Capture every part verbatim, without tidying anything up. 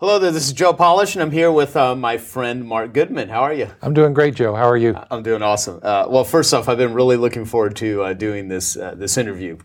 Hello, this is Joe Polish, and I'm here with uh, my friend Marc Goodman. How are you? I'm doing great, Joe. How are you? I'm doing awesome. Uh, well, first off, I've been really looking forward to uh, doing this uh, this interview.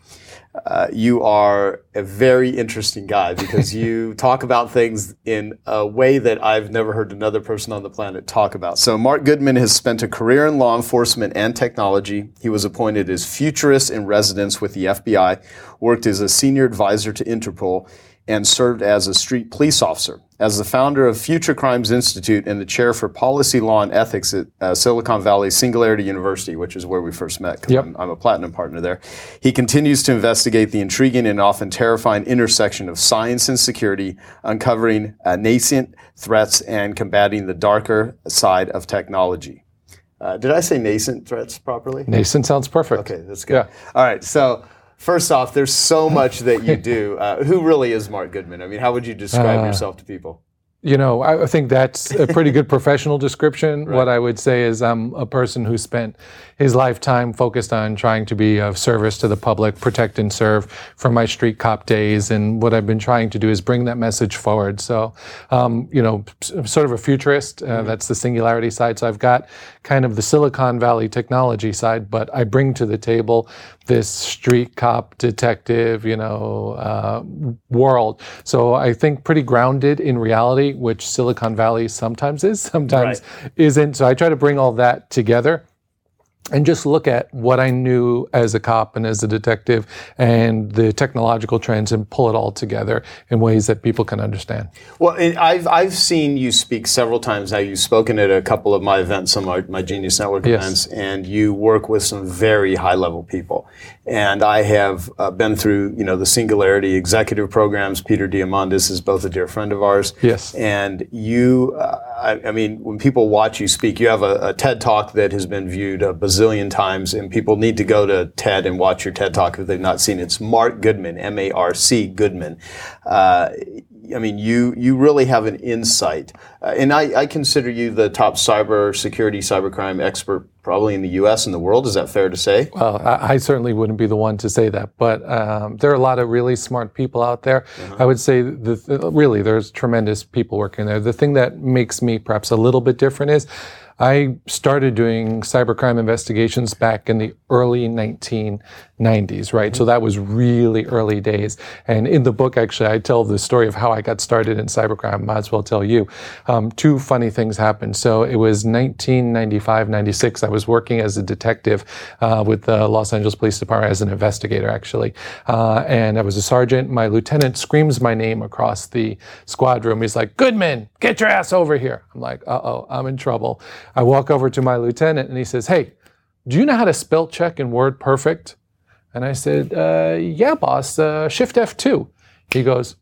Uh, you are a very interesting guy because you talk about things in a way that I've never heard another person on the planet talk about. So Marc Goodman has spent a career in law enforcement and technology. He was appointed as futurist in residence with the F B I, worked as a senior advisor to Interpol, and served as a street police officer. As the founder of Future Crimes Institute and the chair for policy, law, and ethics at uh, Silicon Valley Singularity University, which is where we first met, because yep. I'm, I'm a platinum partner there, he continues to investigate the intriguing and often terrifying intersection of science and security, uncovering uh, nascent threats and combating the darker side of technology. Uh, did I say nascent threats properly? Nascent sounds perfect. Okay, that's good. Yeah. All right, so... First off, there's so much that you do. Uh, who really is Marc Goodman? I mean, how would you describe uh, yourself to people? You know, I think that's a pretty good professional description. Right. What I would say is I'm a person who spent his lifetime focused on trying to be of service to the public, protect and serve from my street cop days. And what I've been trying to do is bring that message forward. So, um, you know, sort of a futurist. Uh, mm-hmm. That's the singularity side. So I've got kind of the Silicon Valley technology side, but I bring to the table this street cop detective, you know, uh, world. So I think pretty grounded in reality, which Silicon Valley sometimes is, sometimes right. isn't. So I try to bring all that together and just look at what I knew as a cop and as a detective and the technological trends and pull it all together in ways that people can understand. Well, and I've I've seen you speak several times now. You've spoken at a couple of my events, some of my Genius Network yes. events, and you work with some very high-level people. And I have uh, been through, you know, the Singularity Executive Programs. Peter Diamandis is both a dear friend of ours. Yes. And you, uh, I, I mean, when people watch you speak, you have a, a TED Talk that has been viewed a zillion times, and people need to go to TED and watch your TED Talk if they've not seen it. It's Marc Goodman, M A R C Goodman. Uh, I mean, you you really have an insight. Uh, and I, I consider you the top cyber security, cybercrime expert probably in the U S and the world. Is that fair to say? Well, I, I certainly wouldn't be the one to say that, but um, there are a lot of really smart people out there. Uh-huh. I would say the th- really there's tremendous people working there. The thing that makes me perhaps a little bit different is I started doing cybercrime investigations back in the early nineteen nineties, right? Mm-hmm. So that was really early days. And in the book, actually, I tell the story of how I got started in cybercrime. Might as well tell you. Um, two funny things happened. So it was nineteen ninety-five, ninety-six. I was working as a detective uh, with the Los Angeles Police Department as an investigator, actually. Uh, and I was a sergeant. My lieutenant screams my name across the squad room. He's like, "Goodman, get your ass over here." I'm like, uh-oh, I'm in trouble. I walk over to my lieutenant and he says, "Hey, do you know how to spell check in Word Perfect?" And I said, uh, yeah, boss, uh, shift F two. He goes,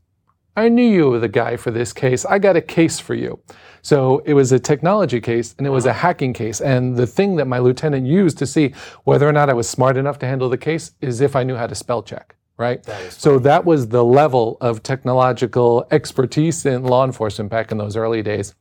"I knew you were the guy for this case. I got a case for you." So it was a technology case and it was a hacking case. And the thing that my lieutenant used to see whether or not I was smart enough to handle the case is if I knew how to spell check. Right? That so that was the level of technological expertise in law enforcement back in those early days.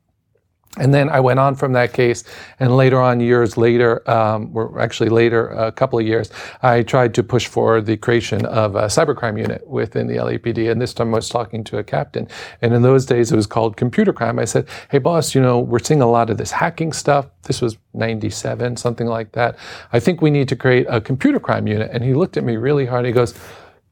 And then I went on from that case, and later on, years later, um, or actually later, a couple of years, I tried to push for the creation of a cybercrime unit within the L A P D, and this time I was talking to a captain. And in those days, it was called computer crime. I said, "Hey, boss, you know, we're seeing a lot of this hacking stuff." This was ninety-seven, something like that. "I think we need to create a computer crime unit." And he looked at me really hard. He goes,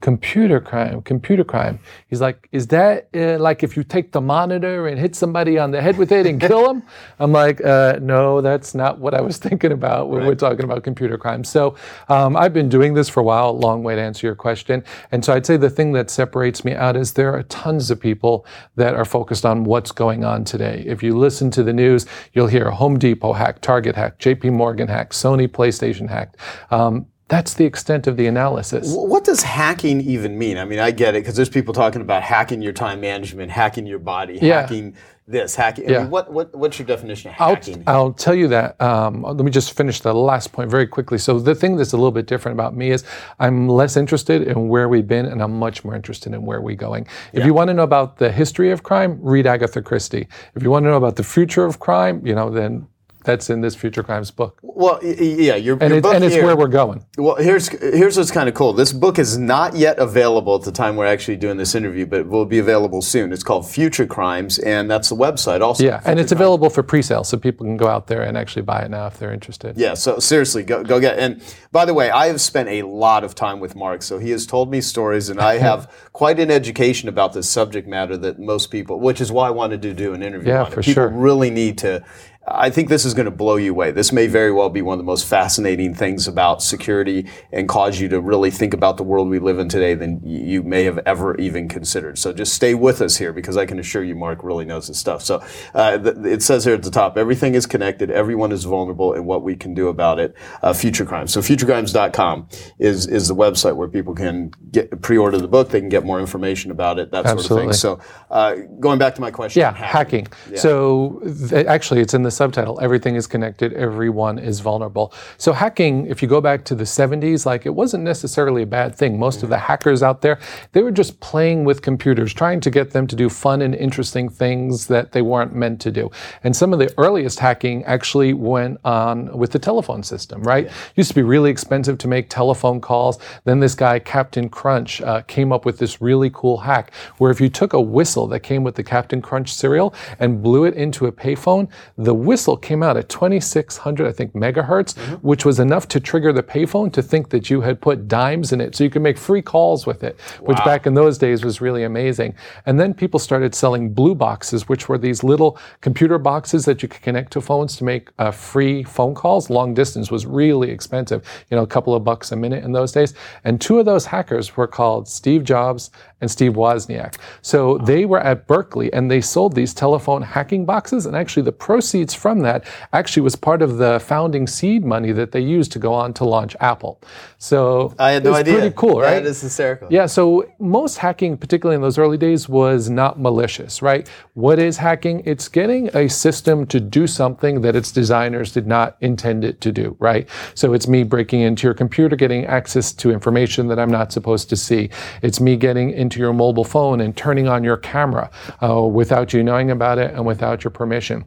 "Computer crime, computer crime." He's like, "Is that uh, like if you take the monitor and hit somebody on the head with it and kill them?" I'm like, uh, no, that's not what I was thinking about when right. we're talking about computer crime. So um, I've been doing this for a while, long way to answer your question. And so I'd say the thing that separates me out is there are tons of people that are focused on what's going on today. If you listen to the news, you'll hear Home Depot hack, Target hack, J P Morgan hack, Sony PlayStation hack. Um, That's the extent of the analysis. What does hacking even mean? I mean, I get it, because there's people talking about hacking your time management, hacking your body, yeah. hacking this, hacking. Yeah. I mean, what, what, what's your definition of hacking? I'll, I'll tell you that. Um, let me just finish the last point very quickly. So the thing that's a little bit different about me is I'm less interested in where we've been, and I'm much more interested in where we're going. If yeah. you want to know about the history of crime, read Agatha Christie. If you want to know about the future of crime, you know, then... that's in this Future Crimes book. Well, yeah, your, and your book, and it's here, where we're going. Well, here's here's what's kind of cool. This book is not yet available at the time we're actually doing this interview, but will be available soon. It's called Future Crimes, and that's the website also. Yeah, Future and it's Crimes. Available for pre-sale, so people can go out there and actually buy it now if they're interested. Yeah, so seriously, go go get it. And by the way, I have spent a lot of time with Marc, so he has told me stories, and I have quite an education about this subject matter that most people, which is why I wanted to do an interview yeah, on it. For people sure. really need to... I think this is going to blow you away. This may very well be one of the most fascinating things about security and cause you to really think about the world we live in today than you may have ever even considered. So just stay with us here, because I can assure you Marc really knows his stuff. So uh, th- it says here at the top, everything is connected, everyone is vulnerable, and what we can do about it, uh, Future Crimes. So future crimes dot com is, is the website where people can get pre-order the book. They can get more information about it, that Absolutely. Sort of thing. So uh, going back to my question. Yeah, hacking. hacking. Yeah. So th- actually it's in the subtitle, everything is connected, everyone is vulnerable. So hacking, if you go back to the seventies, like it wasn't necessarily a bad thing. Most mm-hmm. of the hackers out there, they were just playing with computers, trying to get them to do fun and interesting things that they weren't meant to do. And some of the earliest hacking actually went on with the telephone system, right? Yeah. It used to be really expensive to make telephone calls. Then this guy, Captain Crunch, uh, came up with this really cool hack where if you took a whistle that came with the Captain Crunch cereal and blew it into a payphone, the whistle came out at twenty-six hundred, I think, megahertz, mm-hmm. which was enough to trigger the payphone to think that you had put dimes in it, so you could make free calls with it, wow. which back in those days was really amazing. And then people started selling blue boxes, which were these little computer boxes that you could connect to phones to make uh, free phone calls. Long distance was really expensive, you know, a couple of bucks a minute in those days. And two of those hackers were called Steve Jobs and Steve Wozniak. So wow. they were at Berkeley, and they sold these telephone hacking boxes, and actually the proceeds from that actually was part of the founding seed money that they used to go on to launch Apple. So I had no idea. It's pretty cool, right? Yeah, it is hysterical. Yeah, so most hacking, particularly in those early days, was not malicious, right? What is hacking? It's getting a system to do something that its designers did not intend it to do, right? So it's me breaking into your computer, getting access to information that I'm not supposed to see. It's me getting into your mobile phone and turning on your camera uh, without you knowing about it and without your permission.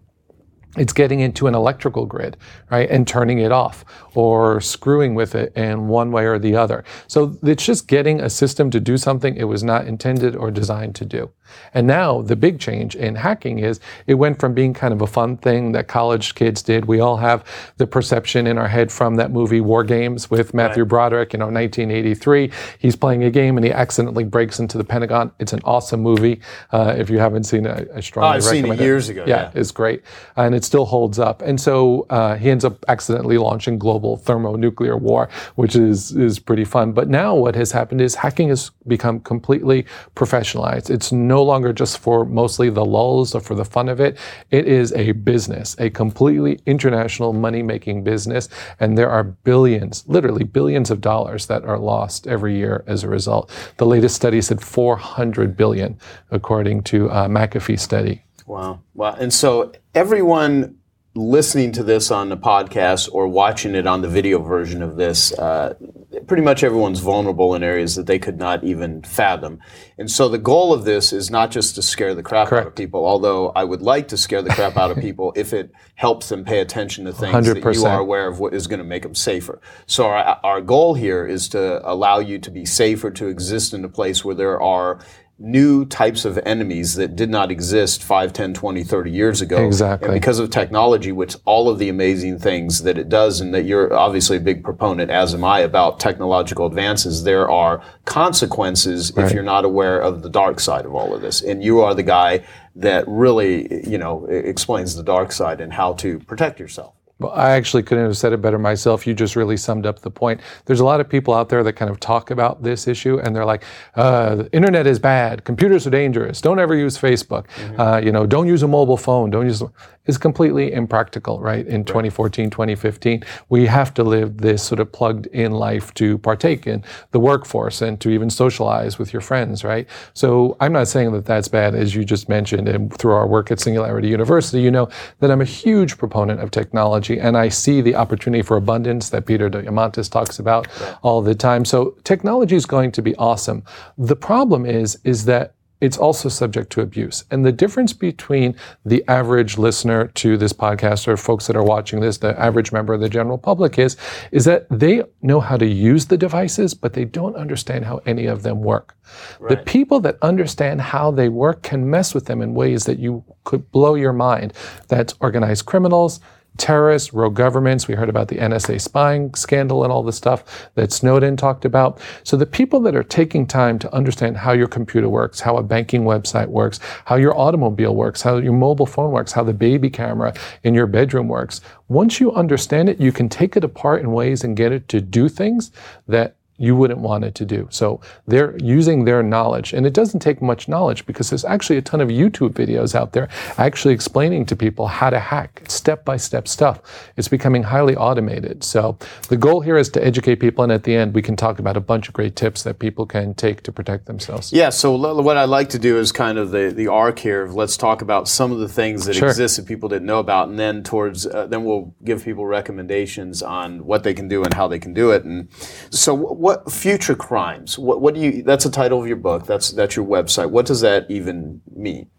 It's getting into an electrical grid, right, and turning it off, or screwing with it in one way or the other. So it's just getting a system to do something it was not intended or designed to do. And now the big change in hacking is it went from being kind of a fun thing that college kids did. We all have the perception in our head from that movie War Games with Matthew right. Broderick, you know, nineteen eighty-three. He's playing a game and he accidentally breaks into the Pentagon. It's an awesome movie. Uh, if you haven't seen it, I strongly recommend it. Oh, I've seen it years ago. Yeah, yeah, it's great. And it's it still holds up. And so uh, he ends up accidentally launching global thermonuclear war, which is, is pretty fun. But now what has happened is hacking has become completely professionalized. It's no longer just for mostly the lulls or for the fun of it. It is a business, a completely international money-making business. And there are billions, literally billions of dollars that are lost every year as a result. The latest study said four hundred billion, according to a McAfee study. Wow. Wow. And so everyone listening to this on the podcast or watching it on the video version of this, uh, pretty much everyone's vulnerable in areas that they could not even fathom. And so the goal of this is not just to scare the crap Correct. Out of people, although I would like to scare the crap out of people if it helps them pay attention to things one hundred percent. That you are aware of what is going to make them safer. So our, our goal here is to allow you to be safer, to exist in a place where there are new types of enemies that did not exist five, ten, twenty, thirty years ago. Exactly. And because of technology, which all of the amazing things that it does, and that you're obviously a big proponent, as am I, about technological advances, there are consequences right. if you're not aware of the dark side of all of this. And you are the guy that really, you know, explains the dark side and how to protect yourself. Well, I actually couldn't have said it better myself. You just really summed up the point. There's a lot of people out there that kind of talk about this issue, and they're like, uh, the internet is bad, computers are dangerous, don't ever use Facebook, mm-hmm. uh, you know, don't use a mobile phone, don't use... It's completely impractical, right? In twenty fourteen, twenty fifteen, we have to live this sort of plugged-in life to partake in the workforce and to even socialize with your friends, right? So I'm not saying that that's bad, as you just mentioned, and through our work at Singularity University, you know that I'm a huge proponent of technology. And I see the opportunity for abundance that Peter Diamandis talks about all the time. So technology is going to be awesome. The problem is, is that it's also subject to abuse. And the difference between the average listener to this podcast or folks that are watching this, the average member of the general public is, is that they know how to use the devices, but they don't understand how any of them work. Right. The people that understand how they work can mess with them in ways that you could blow your mind. That's organized criminals, terrorists, rogue governments. We heard about the N S A spying scandal and all the stuff that Snowden talked about. So the people that are taking time to understand how your computer works, how a banking website works, how your automobile works, how your mobile phone works, how the baby camera in your bedroom works, once you understand it, you can take it apart in ways and get it to do things that you wouldn't want it to do. So they're using their knowledge, and it doesn't take much knowledge because there's actually a ton of YouTube videos out there actually explaining to people how to hack, step-by-step stuff. It's becoming highly automated. So the goal here is to educate people, and at the end we can talk about a bunch of great tips that people can take to protect themselves. Yeah, so l- what I'd like to do is kind of the, the arc here. Let's talk about some of the things that sure. exist that people didn't know about, and then towards uh, then we'll give people recommendations on what they can do and how they can do it. And so what What future crimes? What, what do you? That's the title of your book. That's that's your website. What does that even mean?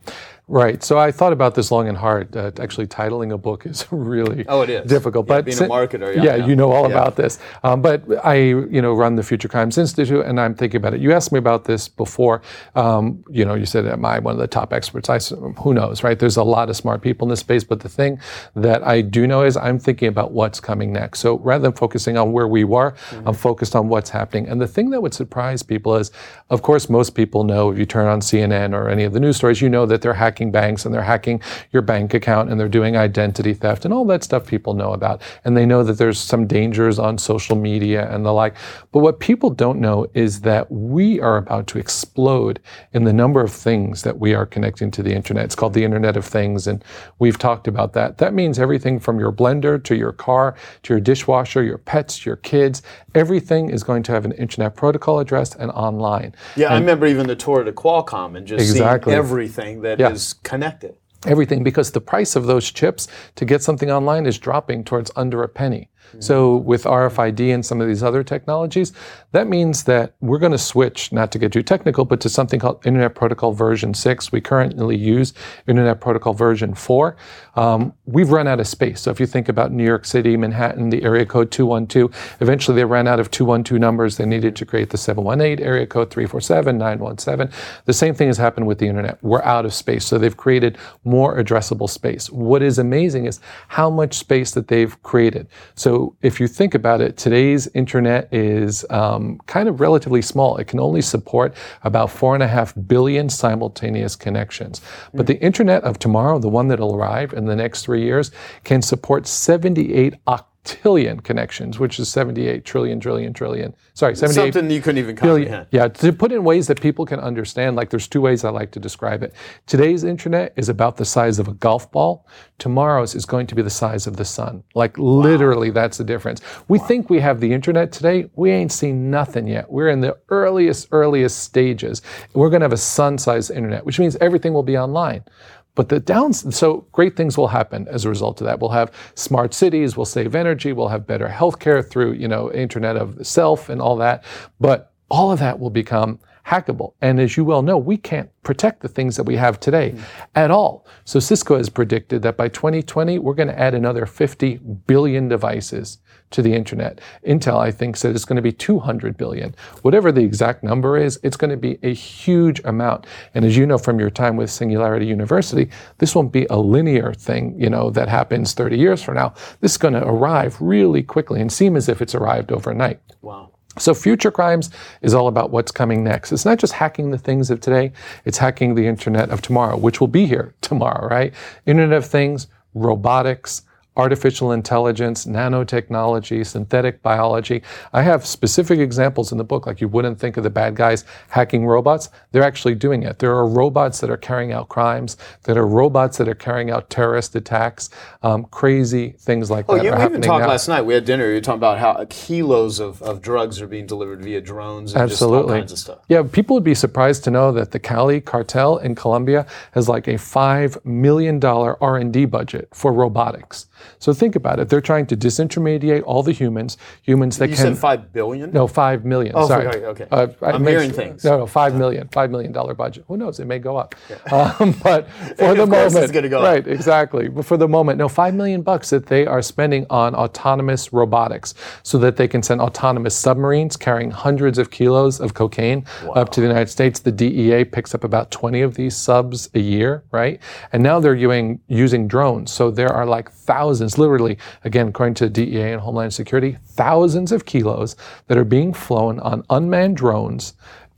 Right. So I thought about this long and hard. Uh, actually, titling a book is really oh, it is. difficult. Yeah, but being a marketer, yeah, yeah, yeah. you know all yeah. about this. Um, but I, you know, run the Future Crimes Institute, and I'm thinking about it. You asked me about this before. Um, you know, you said, "Am I one of the top experts?" I said, "Who knows, right?" There's a lot of smart people in this space, but the thing that I do know is I'm thinking about what's coming next. So rather than focusing on where we were, mm-hmm. I'm focused on what's happening. And the thing that would surprise people is, of course, most people know if you turn on C N N or any of the news stories, you know that they're hacking. Hacking banks, and they're hacking your bank account, and they're doing identity theft, and all that stuff people know about. And they know that there's some dangers on social media and the like. But what people don't know is that we are about to explode in the number of things that we are connecting to the internet. It's called the Internet of Things, and we've talked about that. That means everything from your blender to your car to your dishwasher, your pets, your kids. Everything is going to have an internet protocol address and online. Yeah, and I remember even the tour to Qualcomm and just exactly. seeing everything that yeah. is connected. Everything, because the price of those chips to get something online is dropping towards under a penny. Mm-hmm. So with R F I D and some of these other technologies, that means that we're going to switch, not to get too technical, but to something called Internet Protocol version six. We currently use Internet Protocol version four. Um, we've run out of space. So if you think about New York City, Manhattan, the area code two one two, eventually they ran out of two one two numbers. They needed to create the seven one eight area code, three four seven, nine one seven. The same thing has happened with the internet. We're out of space. So they've created more addressable space. What is amazing is how much space that they've created. So So if you think about it, today's internet is um, kind of relatively small. It can only support about four and a half billion simultaneous connections. Mm-hmm. But the internet of tomorrow, the one that'll arrive in the next three years, can support seventy-eight octillion connections, which is seventy-eight trillion, trillion, trillion. Sorry, seventy-eight something you couldn't even comprehend. Yeah, to put in ways that people can understand, like there's two ways I like to describe it. Today's internet is about the size of a golf ball. Tomorrow's is going to be the size of the sun. Like wow. literally, that's the difference. We wow. think we have the internet today. We ain't seen nothing yet. We're in the earliest, earliest stages. We're going to have a sun-sized internet, which means everything will be online. But the downs, so great things will happen as a result of that. We'll have smart cities, we'll save energy, we'll have better healthcare through, you know, internet of self and all that. But all of that will become hackable. And as you well know, we can't protect the things that we have today mm. at all. So Cisco has predicted that by twenty twenty, we're going to add another fifty billion devices to the internet. Intel, I think, said it's going to be two hundred billion. Whatever the exact number is, it's going to be a huge amount. And as you know from your time with Singularity University, this won't be a linear thing, you know, that happens thirty years from now. This is going to arrive really quickly and seem as if it's arrived overnight. Wow. So Future Crimes is all about what's coming next. It's not just hacking the things of today, it's hacking the internet of tomorrow, which will be here tomorrow, right? Internet of Things, robotics, artificial intelligence, nanotechnology, synthetic biology. I have specific examples in the book, like you wouldn't think of the bad guys hacking robots. They're actually doing it. There are robots that are carrying out crimes, there are robots that are carrying out terrorist attacks, um, crazy things like oh, that. Oh, you even talked now. Last night, we had dinner, you were talking about how kilos of, of drugs are being delivered via drones and Absolutely. Just all kinds of stuff. Yeah, people would be surprised to know that the Cali cartel in Colombia has like a five million dollars R and D budget for robotics. So think about it. They're trying to disintermediate all the humans. Humans that you can. You said five billion? No, five million. Oh, sorry. Okay. Uh, I'm hearing sure, things. No, no, five million. Five million dollar budget. Who knows? It may go up. Yeah. Um, but for the moment, it's going to go right, up. Right? Exactly. But for the moment, no, five million bucks that they are spending on autonomous robotics, so that they can send autonomous submarines carrying hundreds of kilos of cocaine wow. up to the United States. The D E A picks up about twenty of these subs a year, right? And now they're using using drones. So there are like thousands. Thousands, literally, again, according to D E A and Homeland Security, thousands of kilos that are being flown on unmanned drones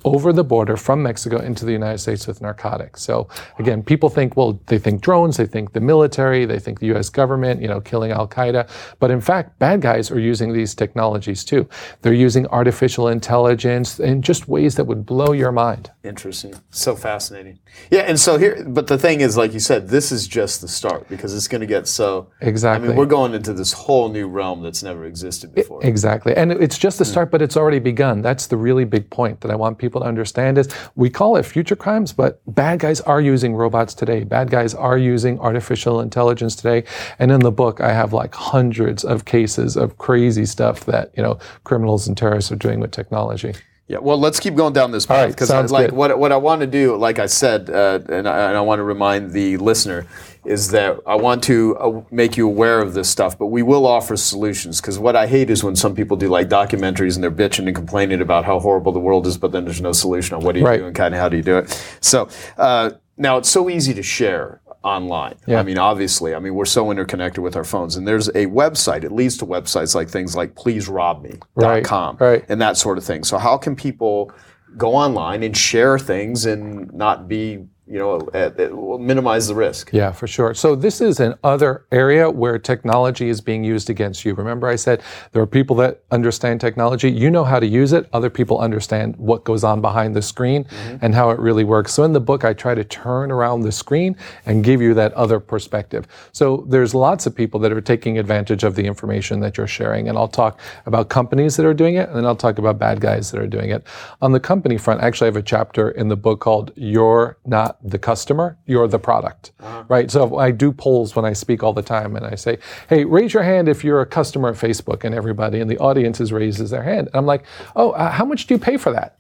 over the border from Mexico into the United States with narcotics. So again, people think, well, they think drones, they think the military, they think the U S government, you know, killing Al-Qaeda. But in fact, bad guys are using these technologies too. They're using artificial intelligence in just ways that would blow your mind. Interesting. So fascinating. Yeah, and so here, but the thing is, like you said, this is just the start because it's going to get so... Exactly. I mean, we're going into this whole new realm that's never existed before. It, exactly. And it's just the start, mm. but it's already begun. That's the really big point that I want people to understand is we call it future crimes, but bad guys are using robots today. Bad guys are using artificial intelligence today. And in the book, I have like hundreds of cases of crazy stuff that, you know, criminals and terrorists are doing with technology. Yeah, well, let's keep going down this path because right, like good. what what I want to do, like I said, uh, and, I, and I want to remind the listener, is that I want to uh, make you aware of this stuff, but we will offer solutions because what I hate is when some people do like documentaries and they're bitching and complaining about how horrible the world is, but then there's no solution on what do you right. do and kind of how do you do it. So uh, now it's so easy to share online. Yeah. I mean, obviously, I mean, we're so interconnected with our phones. And there's a website, it leads to websites like things like Please Rob Me dot com right, right. and that sort of thing. So how can people go online and share things and not be, you know, at, at, will minimize the risk? Yeah, for sure. So this is another area where technology is being used against you. Remember I said there are people that understand technology. You know how to use it. Other people understand what goes on behind the screen mm-hmm. and how it really works. So in the book, I try to turn around the screen and give you that other perspective. So there's lots of people that are taking advantage of the information that you're sharing. And I'll talk about companies that are doing it, and then I'll talk about bad guys that are doing it. On the company front, actually I have a chapter in the book called You're Not the Customer, You're the Product, uh-huh. right? So I do polls when I speak all the time and I say, hey, raise your hand if you're a customer of Facebook, and everybody in the audience raises their hand. And I'm like, oh, uh, how much do you pay for that?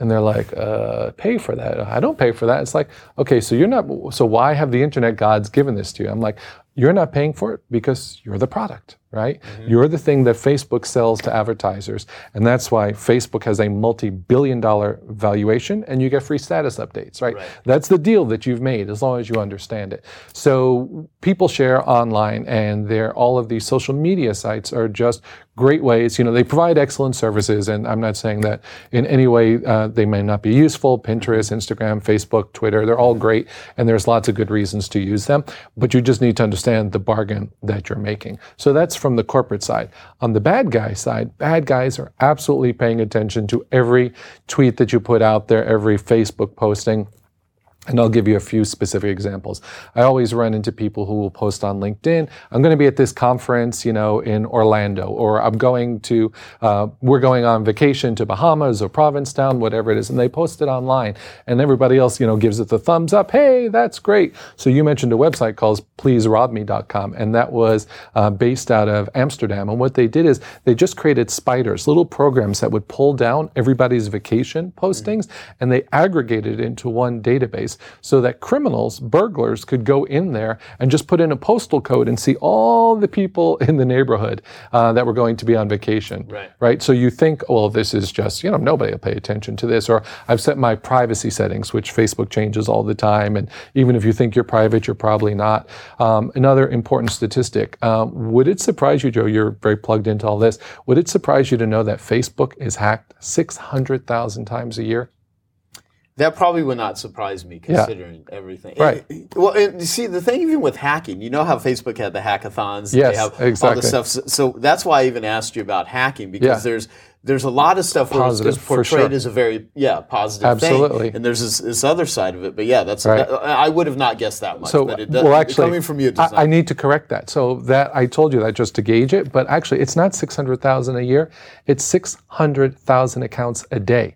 And they're like, uh, pay for that? I don't pay for that. It's like, okay, so you're not, so why have the internet gods given this to you? I'm like, you're not paying for it because you're the product, right? Mm-hmm. You're the thing that Facebook sells to advertisers. And that's why Facebook has a multi-billion dollar valuation and you get free status updates, right? right? That's the deal that you've made as long as you understand it. So people share online and they're, all of these social media sites are just great ways. You know, they provide excellent services, and I'm not saying that in any way uh, they may not be useful. Pinterest, Instagram, Facebook, Twitter, they're all great and there's lots of good reasons to use them, but you just need to understand the bargain that you're making. So that's from the corporate side. On the bad guy side, bad guys are absolutely paying attention to every tweet that you put out there, every Facebook posting. And I'll give you a few specific examples. I always run into people who will post on LinkedIn, I'm going to be at this conference, you know, in Orlando, or I'm going to, uh, we're going on vacation to Bahamas or Provincetown, whatever it is. And they post it online and everybody else, you know, gives it the thumbs up. Hey, that's great. So you mentioned a website called Please Rob Me dot com. And that was uh, based out of Amsterdam. And what they did is they just created spiders, little programs that would pull down everybody's vacation postings mm-hmm. and they aggregated it into one database, so that criminals, burglars, could go in there and just put in a postal code and see all the people in the neighborhood uh, that were going to be on vacation. Right. Right. So you think, well, this is just, you know, nobody will pay attention to this. Or I've set my privacy settings, which Facebook changes all the time. And even if you think you're private, you're probably not. Um, another important statistic. Um, would it surprise you, Joe, you're very plugged into all this. Would it surprise you to know that Facebook is hacked six hundred thousand times a year? That probably would not surprise me, considering yeah. everything. Right. And, well, and you see, the thing even with hacking, you know how Facebook had the hackathons. Yes, they have exactly. all the stuff. So, so that's why I even asked you about hacking, because yeah. there's there's a lot of stuff positive, where it's portrayed for sure. as a very yeah positive Absolutely. thing. And there's this, this other side of it. But yeah, that's right. that, I would have not guessed that much. So, but it does, well, actually, coming from you, it does I, I need to correct that. So that I told you that just to gauge it, but actually, it's not six hundred thousand a year; it's six hundred thousand accounts a day.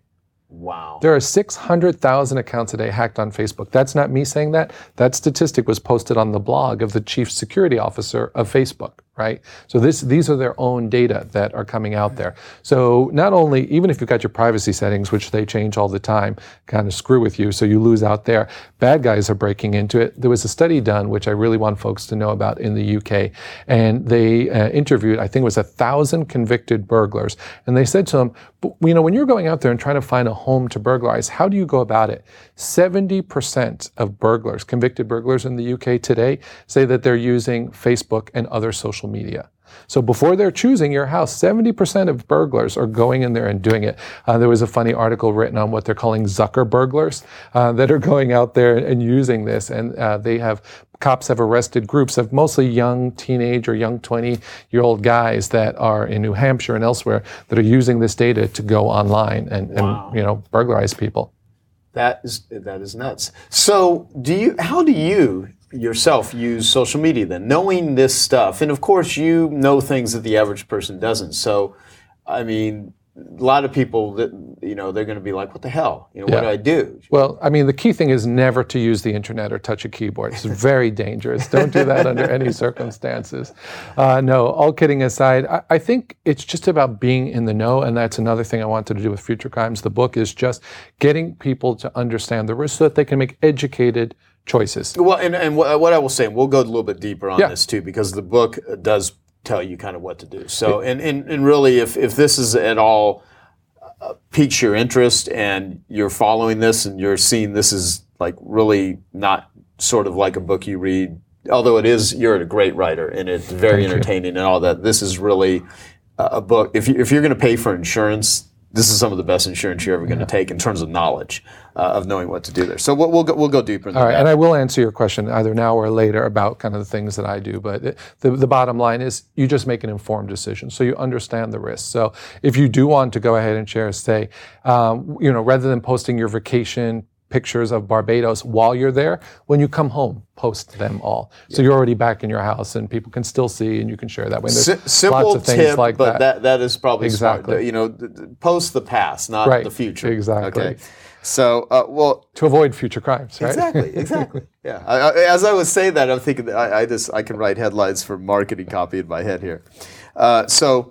Wow. There are six hundred thousand accounts a day hacked on Facebook. That's not me saying that. That statistic was posted on the blog of the chief security officer of Facebook, right? So this, these are their own data that are coming out there. So not only, even if you've got your privacy settings, which they change all the time, kind of screw with you, so you lose out there, bad guys are breaking into it. There was a study done, which I really want folks to know about in the U K, and they uh, interviewed, I think it was a thousand convicted burglars, and they said to them, you know, when you're going out there and trying to find a home to burglarize, how do you go about it? seventy percent of burglars, convicted burglars in the U K today, say that they're using Facebook and other social media. So before they're choosing your house, seventy percent of burglars are going in there and doing it. Uh, there was a funny article written on what they're calling Zucker burglars uh, that are going out there and using this, and uh, they have cops have arrested groups of mostly young teenage or young twenty-year-old guys that are in New Hampshire and elsewhere that are using this data to go online and, wow. and you know burglarize people. That is that is nuts. So do you? How do you? yourself use social media then, knowing this stuff? And of course you know things that the average person doesn't. So, I mean, a lot of people that, you know, they're going to be like, what the hell? You know, yeah. what do I do? Well, I mean, the key thing is never to use the internet or touch a keyboard. It's very dangerous. Don't do that under any circumstances. Uh, no, all kidding aside, I, I think it's just about being in the know, and that's another thing I wanted to do with Future Crimes. The book is just getting people to understand the risks so that they can make educated choices. Well, and, and what I will say, and we'll go a little bit deeper on yeah. this too, because the book does tell you kind of what to do. So, and, and, and really, if, if this is at all uh, piques your interest and you're following this and you're seeing this is like really not sort of like a book you read, although it is, you're a great writer and it's very Thank entertaining you. and all that. This is really a book. If, you, if you're going to pay for insurance, this is some of the best insurance you're ever going to take in terms of knowledge uh, of knowing what to do there. So we'll we'll go, we'll go deeper into that. All right, that. And I will answer your question either now or later about kind of the things that I do. But it, the, the bottom line is you just make an informed decision, so you understand the risks. So if you do want to go ahead and share, say, um, you know, rather than posting your vacation pictures of Barbados while you're there, when you come home, post them all. Yeah. So you're already back in your house and people can still see and you can share that way. There's S- simple lots of things tip, like but that. that. That is probably exactly. smart. You know, post the past, not right. the future. Exactly. Okay. So, uh, well, to avoid future crimes, right? Exactly, exactly. yeah. I, I, as I was saying that, I'm thinking I, I just I can write headlines for marketing copy in my head here. Uh, so.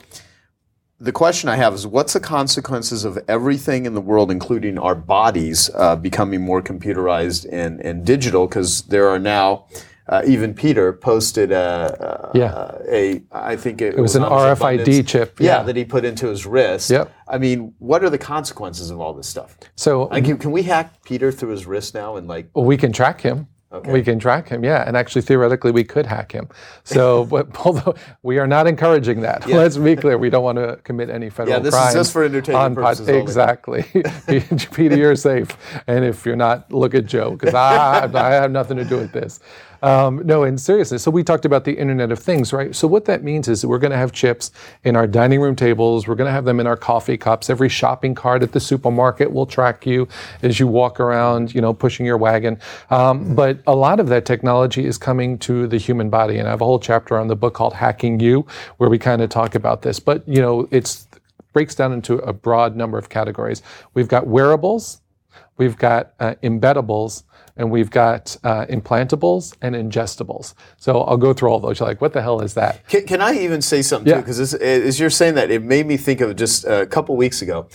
The question I have is, what's the consequences of everything in the world, including our bodies, uh, becoming more computerized and, and digital? Because there are now, uh, even Peter posted a, a, yeah. a I think it, it was, was an R F I D chip. Yeah, yeah, that he put into his wrist. Yep. I mean, what are the consequences of all this stuff? So, I can, can we hack Peter through his wrist now and like? Well, we can track him. Okay. We can track him, yeah, and actually theoretically we could hack him. So, but although we are not encouraging that, yeah. let's be clear, we don't want to commit any federal crimes. Yeah, this crime is just for entertainment purposes. Pod- exactly, Peter, you're safe, and if you're not, look at Joe, because I, I have nothing to do with this. Um, no, in seriousness, so we talked about the Internet of Things, right? So what that means is that we're going to have chips in our dining room tables. We're going to have them in our coffee cups. Every shopping cart at the supermarket will track you as you walk around, you know, pushing your wagon. Um, but a lot of that technology is coming to the human body. And I have a whole chapter on the book called Hacking You, where we kind of talk about this. But, you know, it breaks down into a broad number of categories. We've got wearables. We've got uh, embedables. And we've got uh, implantables and ingestibles. So I'll go through all those. You're like, what the hell is that? Can, can I even say something, yeah. too? Because as you're saying that, it made me think of just a couple weeks ago,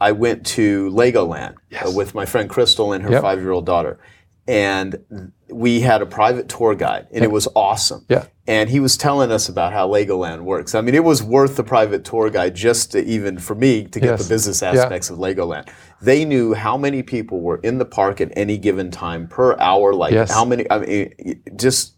I went to Legoland yes. uh, with my friend Crystal and her yep. five-year-old daughter. And we had a private tour guide, and it was awesome. Yeah. And he was telling us about how Legoland works. I mean, it was worth the private tour guide just to even, for me, to get yes. the business aspects yeah. of Legoland. They knew how many people were in the park at any given time per hour, like yes. how many, I mean, just...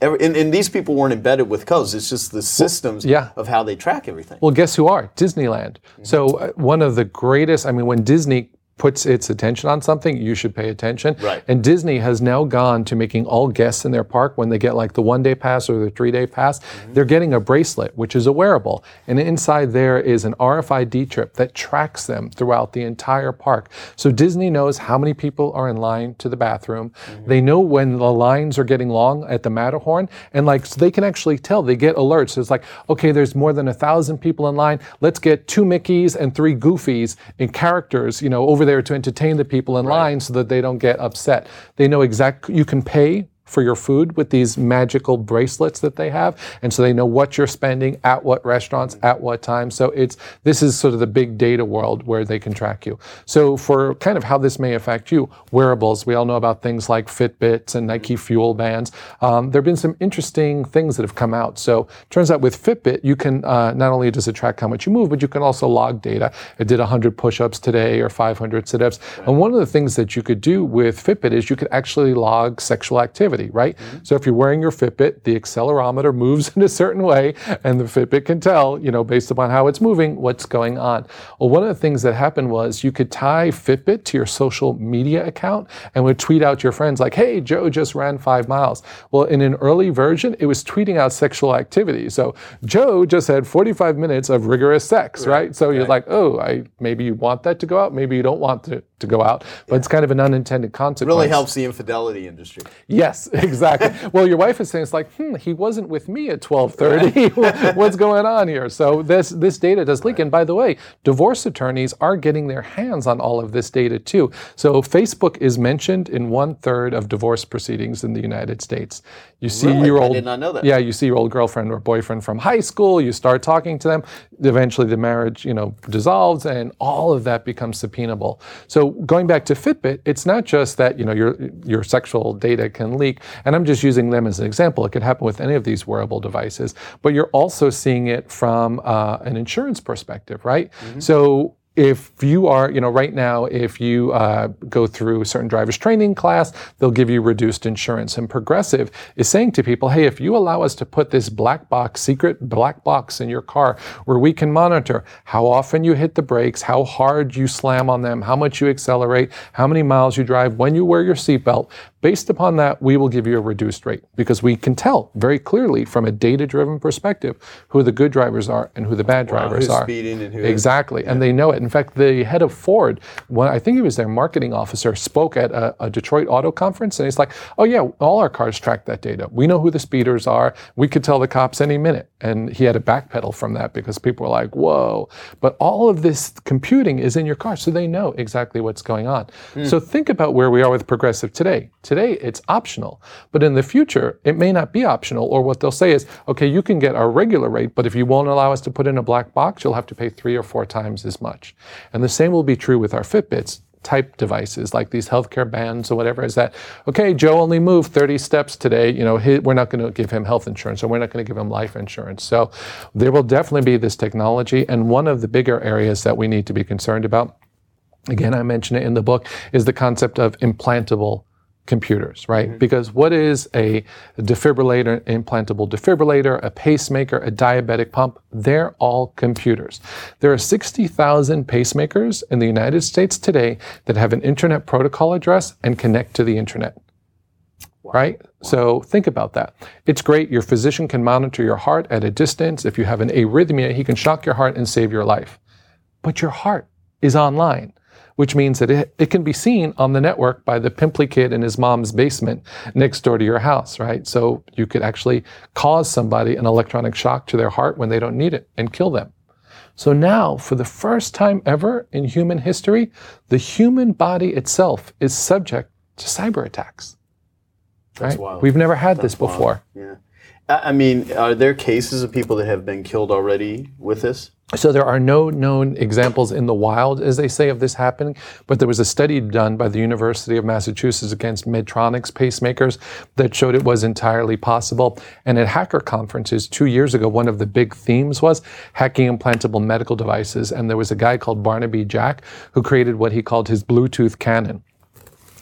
Every, and, and these people weren't embedded with codes. It's just the systems well, yeah. of how they track everything. Well, guess who are? Disneyland. Mm-hmm. So uh, one of the greatest, I mean, when Disney puts its attention on something, you should pay attention. Right. And Disney has now gone to making all guests in their park, when they get like the one-day pass or the three-day pass, mm-hmm. they're getting a bracelet, which is a wearable. And inside there is an R F I D chip that tracks them throughout the entire park. So Disney knows how many people are in line to the bathroom. Mm-hmm. They know when the lines are getting long at the Matterhorn. And like, so they can actually tell, they get alerts. So it's like, okay, there's more than a thousand people in line. Let's get two Mickeys and three Goofies in characters, you know, over there to entertain the people in right. line so that they don't get upset. They know exact, you can pay for your food with these magical bracelets that they have, and so they know what you're spending at what restaurants at what time. So it's this is sort of the big data world where they can track you. So for kind of how this may affect you, wearables, we all know about things like Fitbits and Nike Fuel Bands. Um, there have been some interesting things that have come out. So it turns out with Fitbit, you can uh, not only does it track how much you move, but you can also log data. It did one hundred push-ups today or five hundred sit-ups. And one of the things that you could do with Fitbit is you could actually log sexual activity. Right? Mm-hmm. So if you're wearing your Fitbit, the accelerometer moves in a certain way, and the Fitbit can tell, you know, based upon how it's moving, what's going on. Well, one of the things that happened was you could tie Fitbit to your social media account and would tweet out to your friends like, hey, Joe just ran five miles. Well, in an early version, it was tweeting out sexual activity. So Joe just had forty-five minutes of rigorous sex, right? right? So right. you're like, oh, I maybe you want that to go out. Maybe you don't want to, to go out. But yeah. it's kind of an unintended consequence. It really helps the infidelity industry. Yes. Exactly. Well, your wife is saying, it's like, hmm, he wasn't with me at twelve thirty. What's going on here? So this this data does leak. Right. And by the way, divorce attorneys are getting their hands on all of this data too. So Facebook is mentioned in one-third of divorce proceedings in the United States. You see really? your old, I did not know that. Yeah, you see your old girlfriend or boyfriend from high school, you start talking to them, eventually the marriage, you know, dissolves, and all of that becomes subpoenable. So going back to Fitbit, it's not just that, you know, your your sexual data can leak. And I'm just using them as an example. It could happen with any of these wearable devices. But you're also seeing it from uh, an insurance perspective, right? Mm-hmm. So if you are, you know, right now, if you uh, go through a certain driver's training class, they'll give you reduced insurance. And Progressive is saying to people, hey, if you allow us to put this black box, secret black box in your car where we can monitor how often you hit the brakes, how hard you slam on them, how much you accelerate, how many miles you drive, when you wear your seatbelt, based upon that, we will give you a reduced rate because we can tell very clearly from a data-driven perspective who the good drivers are and who the bad drivers wow, who's are. Speeding and who exactly, is, yeah. and they know it. In fact, the head of Ford, when I think he was their marketing officer, spoke at a, a Detroit auto conference, and he's like, "Oh yeah, all our cars track that data. We know who the speeders are. We could tell the cops any minute." And he had to backpedal from that because people were like, "Whoa!" But all of this computing is in your car, so they know exactly what's going on. Mm. So think about where we are with Progressive today. Today, it's optional, but in the future, it may not be optional, or what they'll say is, okay, you can get our regular rate, but if you won't allow us to put in a black box, you'll have to pay three or four times as much. And the same will be true with our Fitbits type devices, like these healthcare bands or whatever, is that, okay, Joe only moved thirty steps today, you know, he, we're not going to give him health insurance, or we're not going to give him life insurance. So there will definitely be this technology, and one of the bigger areas that we need to be concerned about, again, I mention it in the book, is the concept of implantable computers, right? Mm-hmm. Because what is a defibrillator, implantable defibrillator, a pacemaker, a diabetic pump? They're all computers. There are sixty thousand pacemakers in the United States today that have an internet protocol address and connect to the internet. Wow. Right? So think about that. It's great. Your physician can monitor your heart at a distance. If you have an arrhythmia, he can shock your heart and save your life. But your heart is online, which means that it, it can be seen on the network by the pimply kid in his mom's basement next door to your house, right? So you could actually cause somebody an electronic shock to their heart when they don't need it and kill them. So now, for the first time ever in human history, the human body itself is subject to cyber attacks. Right? That's wild. We've never had That's this before. Wild. Yeah. I mean, are there cases of people that have been killed already with this? So there are no known examples in the wild, as they say, of this happening, but there was a study done by the University of Massachusetts against Medtronic's pacemakers that showed it was entirely possible. And at hacker conferences two years ago, one of the big themes was hacking implantable medical devices. And there was a guy called Barnaby Jack who created what he called his Bluetooth cannon.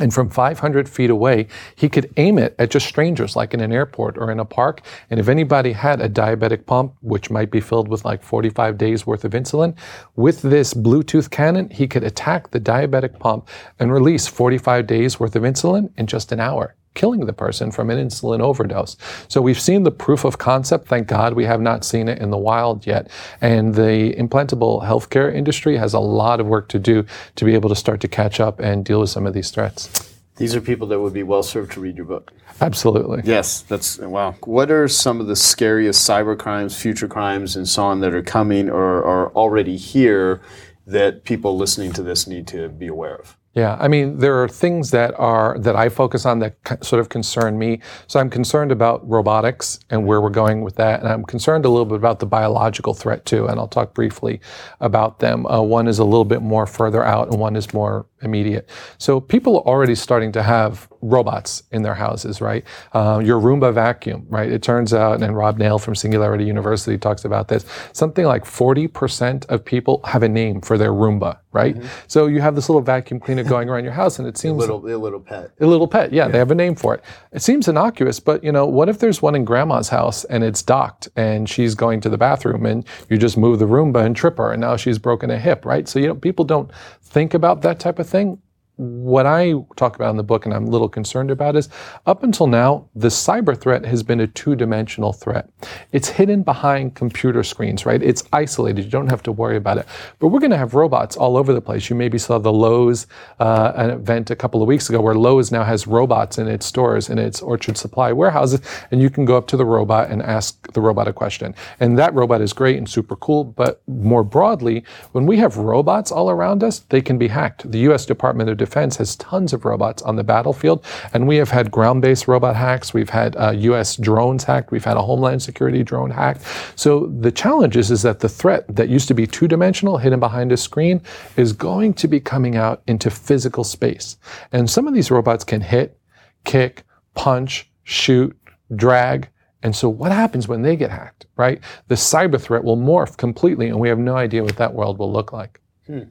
And from five hundred feet away, he could aim it at just strangers, like in an airport or in a park. And if anybody had a diabetic pump, which might be filled with like forty-five days worth of insulin, with this Bluetooth cannon, he could attack the diabetic pump and release forty-five days worth of insulin in just an hour, killing the person from an insulin overdose. So we've seen the proof of concept. Thank God we have not seen it in the wild yet. And the implantable healthcare industry has a lot of work to do to be able to start to catch up and deal with some of these threats. These are people that would be well served to read your book. Absolutely. Yes, that's, wow. What are some of the scariest cyber crimes, future crimes, and so on that are coming or are already here that people listening to this need to be aware of? Yeah, I mean, there are things that are that I focus on that c- sort of concern me. So I'm concerned about robotics and where we're going with that. And I'm concerned a little bit about the biological threat, too. And I'll talk briefly about them. Uh, one is a little bit more further out and one is more immediate. So people are already starting to have robots in their houses, right? Uh, your Roomba vacuum, right? It turns out, and Rob Nail from Singularity University talks about this, something like forty percent of people have a name for their Roomba, right? Mm-hmm. So you have this little vacuum cleaner going around your house, and it seems... A little, a little pet. A little pet, yeah, yeah, they have a name for it. It seems innocuous, but, you know, what if there's one in Grandma's house, and it's docked, and she's going to the bathroom, and you just move the Roomba and trip her, and now she's broken a hip, right? So, you know, people don't think about that type of thing. What I talk about in the book, and I'm a little concerned about, is up until now, the cyber threat has been a two-dimensional threat. It's hidden behind computer screens, right? It's isolated. You don't have to worry about it. But we're going to have robots all over the place. You maybe saw the Lowe's, uh, an event a couple of weeks ago where Lowe's now has robots in its stores, in its orchard supply warehouses, and you can go up to the robot and ask the robot a question. And that robot is great and super cool, but more broadly, when we have robots all around us, they can be hacked. The U S Department of Defense has tons of robots on the battlefield, and we have had ground-based robot hacks, we've had uh, U S drones hacked, we've had a Homeland Security drone hacked. So the challenge is, is that the threat that used to be two-dimensional, hidden behind a screen, is going to be coming out into physical space. And some of these robots can hit, kick, punch, shoot, drag. And so what happens when they get hacked, right? The cyber threat will morph completely, and we have no idea what that world will look like. Hmm.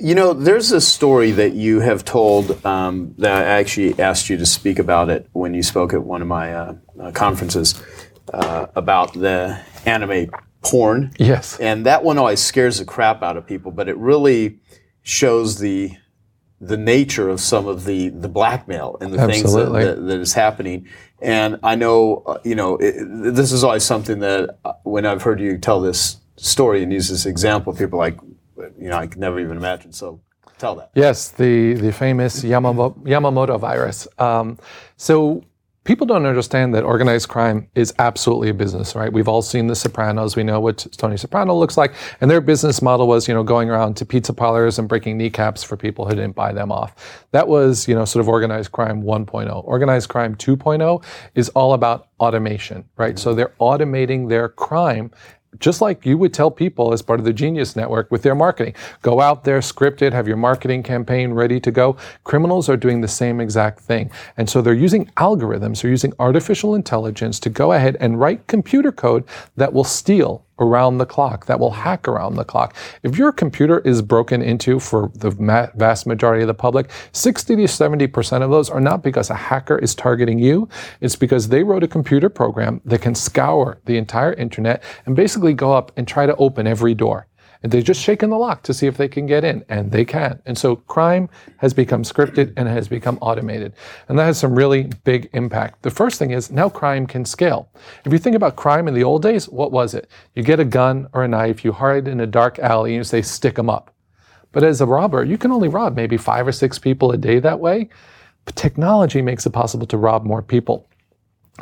You know, there's a story that you have told um, that I actually asked you to speak about it when you spoke at one of my uh, uh, conferences uh, about the anime porn. Yes. And that one always scares the crap out of people, but it really shows the the nature of some of the, the blackmail and the Absolutely. things that, that, that is happening. And I know, uh, you know, it, this is always something that uh, when I've heard you tell this story and use this example, people are like, you know, I could never even imagine, so tell that. Yes, the, the famous Yamamoto, Yamamoto virus. Um, so people don't understand that organized crime is absolutely a business, right? We've all seen The Sopranos. We know what Tony Soprano looks like. And their business model was, you know, going around to pizza parlors and breaking kneecaps for people who didn't buy them off. That was, you know, sort of organized crime one point oh. Organized crime two point oh is all about automation, right? Mm-hmm. So they're automating their crime, just like you would tell people as part of the Genius Network with their marketing. Go out there, script it, have your marketing campaign ready to go. Criminals are doing the same exact thing. And so they're using algorithms, they're using artificial intelligence to go ahead and write computer code that will steal around the clock, that will hack around the clock. If your computer is broken into, for the ma- vast majority of the public, sixty to seventy percent of those are not because a hacker is targeting you. It's because they wrote a computer program that can scour the entire internet and basically go up and try to open every door. And they're just shaking the lock to see if they can get in, and they can. And so crime has become scripted and has become automated. And that has some really big impact. The first thing is, now crime can scale. If you think about crime in the old days, what was it? You get a gun or a knife, you hide in a dark alley, and you say, stick them up. But as a robber, you can only rob maybe five or six people a day that way. But technology makes it possible to rob more people.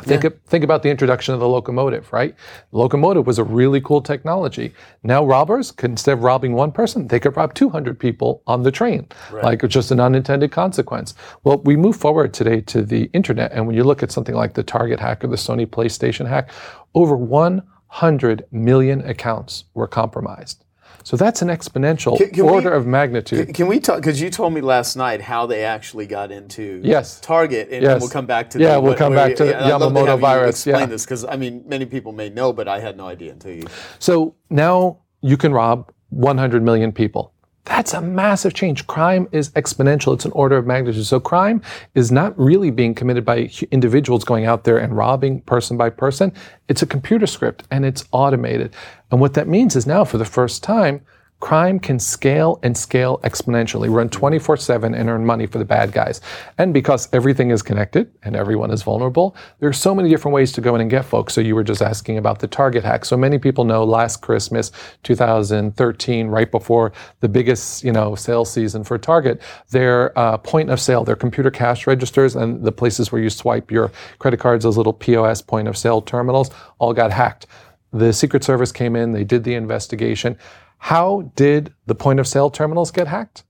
Think, yeah. of, think about the introduction of the locomotive, right? The locomotive was a really cool technology. Now robbers could, instead of robbing one person, they could rob two hundred people on the train. Right. Like, it's just an unintended consequence. Well, we move forward today to the internet, and when you look at something like the Target hack or the Sony PlayStation hack, over one hundred million accounts were compromised. So that's an exponential can, can order we, of magnitude. Can, can we talk, because you told me last night how they actually got into yes. Target, and yes. we'll come back to that. Yeah, the, we'll come back we, to the Yamamoto virus. Explain yeah. this, because, I mean, many people may know, but I had no idea until you. So now you can rob one hundred million people. That's a massive change. Crime is exponential. It's an order of magnitude. So crime is not really being committed by individuals going out there and robbing person by person. It's a computer script and it's automated. And what that means is now for the first time, crime can scale and scale exponentially, run twenty-four seven and earn money for the bad guys. And because everything is connected and everyone is vulnerable, there are so many different ways to go in and get folks. So you were just asking about the Target hack. So many people know last Christmas, two thousand thirteen, right before the biggest, you know, sales season for Target, their uh, point of sale, their computer cash registers and the places where you swipe your credit cards, those little P O S point of sale terminals, all got hacked. The Secret Service came in, they did the investigation. How did the point of sale terminals get hacked?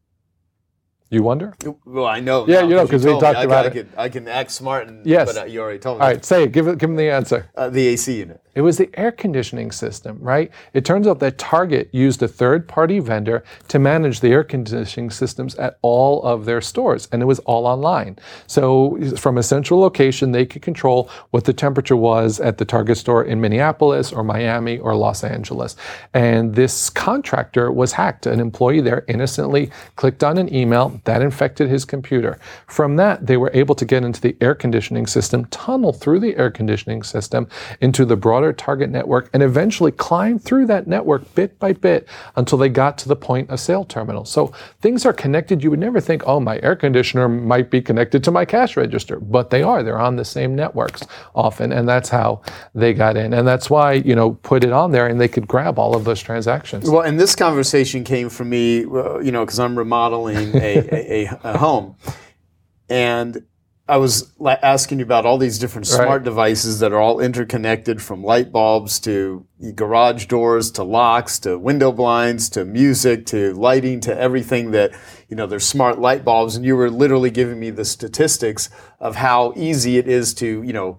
You wonder? Well, I know. Yeah, now, you know, because we talked me, about I can, it. I can, I can act smart, and, yes. but uh, you already told me. All right, say it. Give, it, give them the answer. Uh, the A C unit. It was the air conditioning system, right? It turns out that Target used a third-party vendor to manage the air conditioning systems at all of their stores, and it was all online. So from a central location, they could control what the temperature was at the Target store in Minneapolis or Miami or Los Angeles. And this contractor was hacked. An employee there innocently clicked on an email that infected his computer. From that, they were able to get into the air conditioning system, tunnel through the air conditioning system into the broad Target network, and eventually climb through that network bit by bit until they got to the point of sale terminal. So things are connected. You would never think, oh, my air conditioner might be connected to my cash register, but they are. They're on the same networks often, and that's how they got in. And that's why, you know, put it on there and they could grab all of those transactions. Well, and this conversation came from me, you know, because I'm remodeling a, a, a home. And I was asking you about all these different smart right. devices that are all interconnected, from light bulbs to garage doors to locks to window blinds to music to lighting to everything that, you know, there's smart light bulbs. And you were literally giving me the statistics of how easy it is to, you know,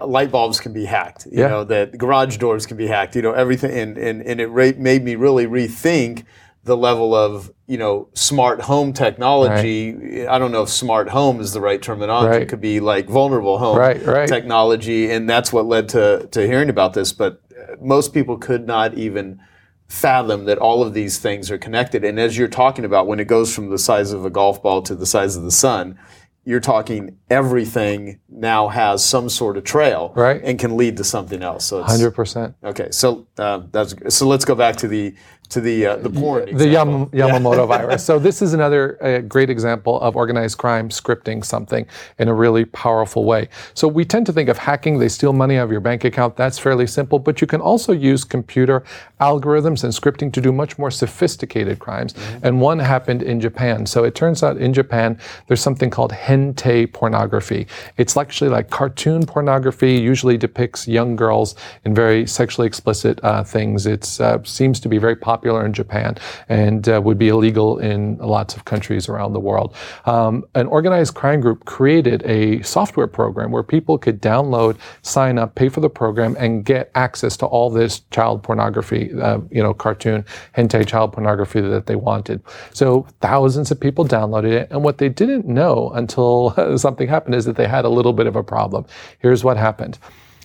light bulbs can be hacked, you yeah. know, that garage doors can be hacked, you know, everything. And, and, and it re- made me really rethink the level of, you know, smart home technology. Right. I don't know if smart home is the right terminology. Right. It could be like vulnerable home right, right. technology, and that's what led to, to hearing about this. But most people could not even fathom that all of these things are connected. And as you're talking about, when it goes from the size of a golf ball to the size of the sun, you're talking everything now has some sort of trail right. and can lead to something else. So it's, one hundred percent. Okay, so uh, that's so let's go back to the to the uh, the porn example. The Yam- Yamamoto yeah. virus. So this is another uh, great example of organized crime scripting something in a really powerful way. So we tend to think of hacking, they steal money out of your bank account. That's fairly simple, but you can also use computer algorithms and scripting to do much more sophisticated crimes. Mm-hmm. And one happened in Japan. So it turns out in Japan, there's something called hentai pornography. It's actually like cartoon pornography, usually depicts young girls in very sexually explicit uh, things. It uh, seems to be very popular in Japan and uh, would be illegal in lots of countries around the world. Um, an organized crime group created a software program where people could download, sign up, pay for the program, and get access to all this child pornography, uh, you know, cartoon hentai child pornography that they wanted. So thousands of people downloaded it, and what they didn't know until until something happened is that they had a little bit of a problem. Here's what happened.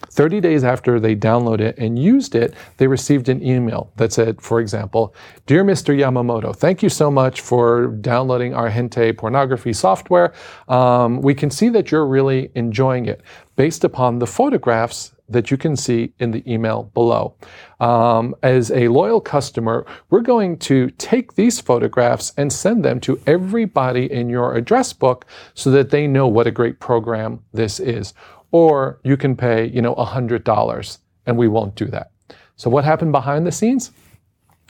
thirty days after they downloaded it and used it, they received an email that said, for example, "Dear Mister Yamamoto, thank you so much for downloading our hentai pornography software. Um, we can see that you're really enjoying it based upon the photographs that you can see in the email below. Um, as a loyal customer, we're going to take these photographs and send them to everybody in your address book so that they know what a great program this is. Or you can pay, you know, one hundred dollars, and we won't do that." So what happened behind the scenes?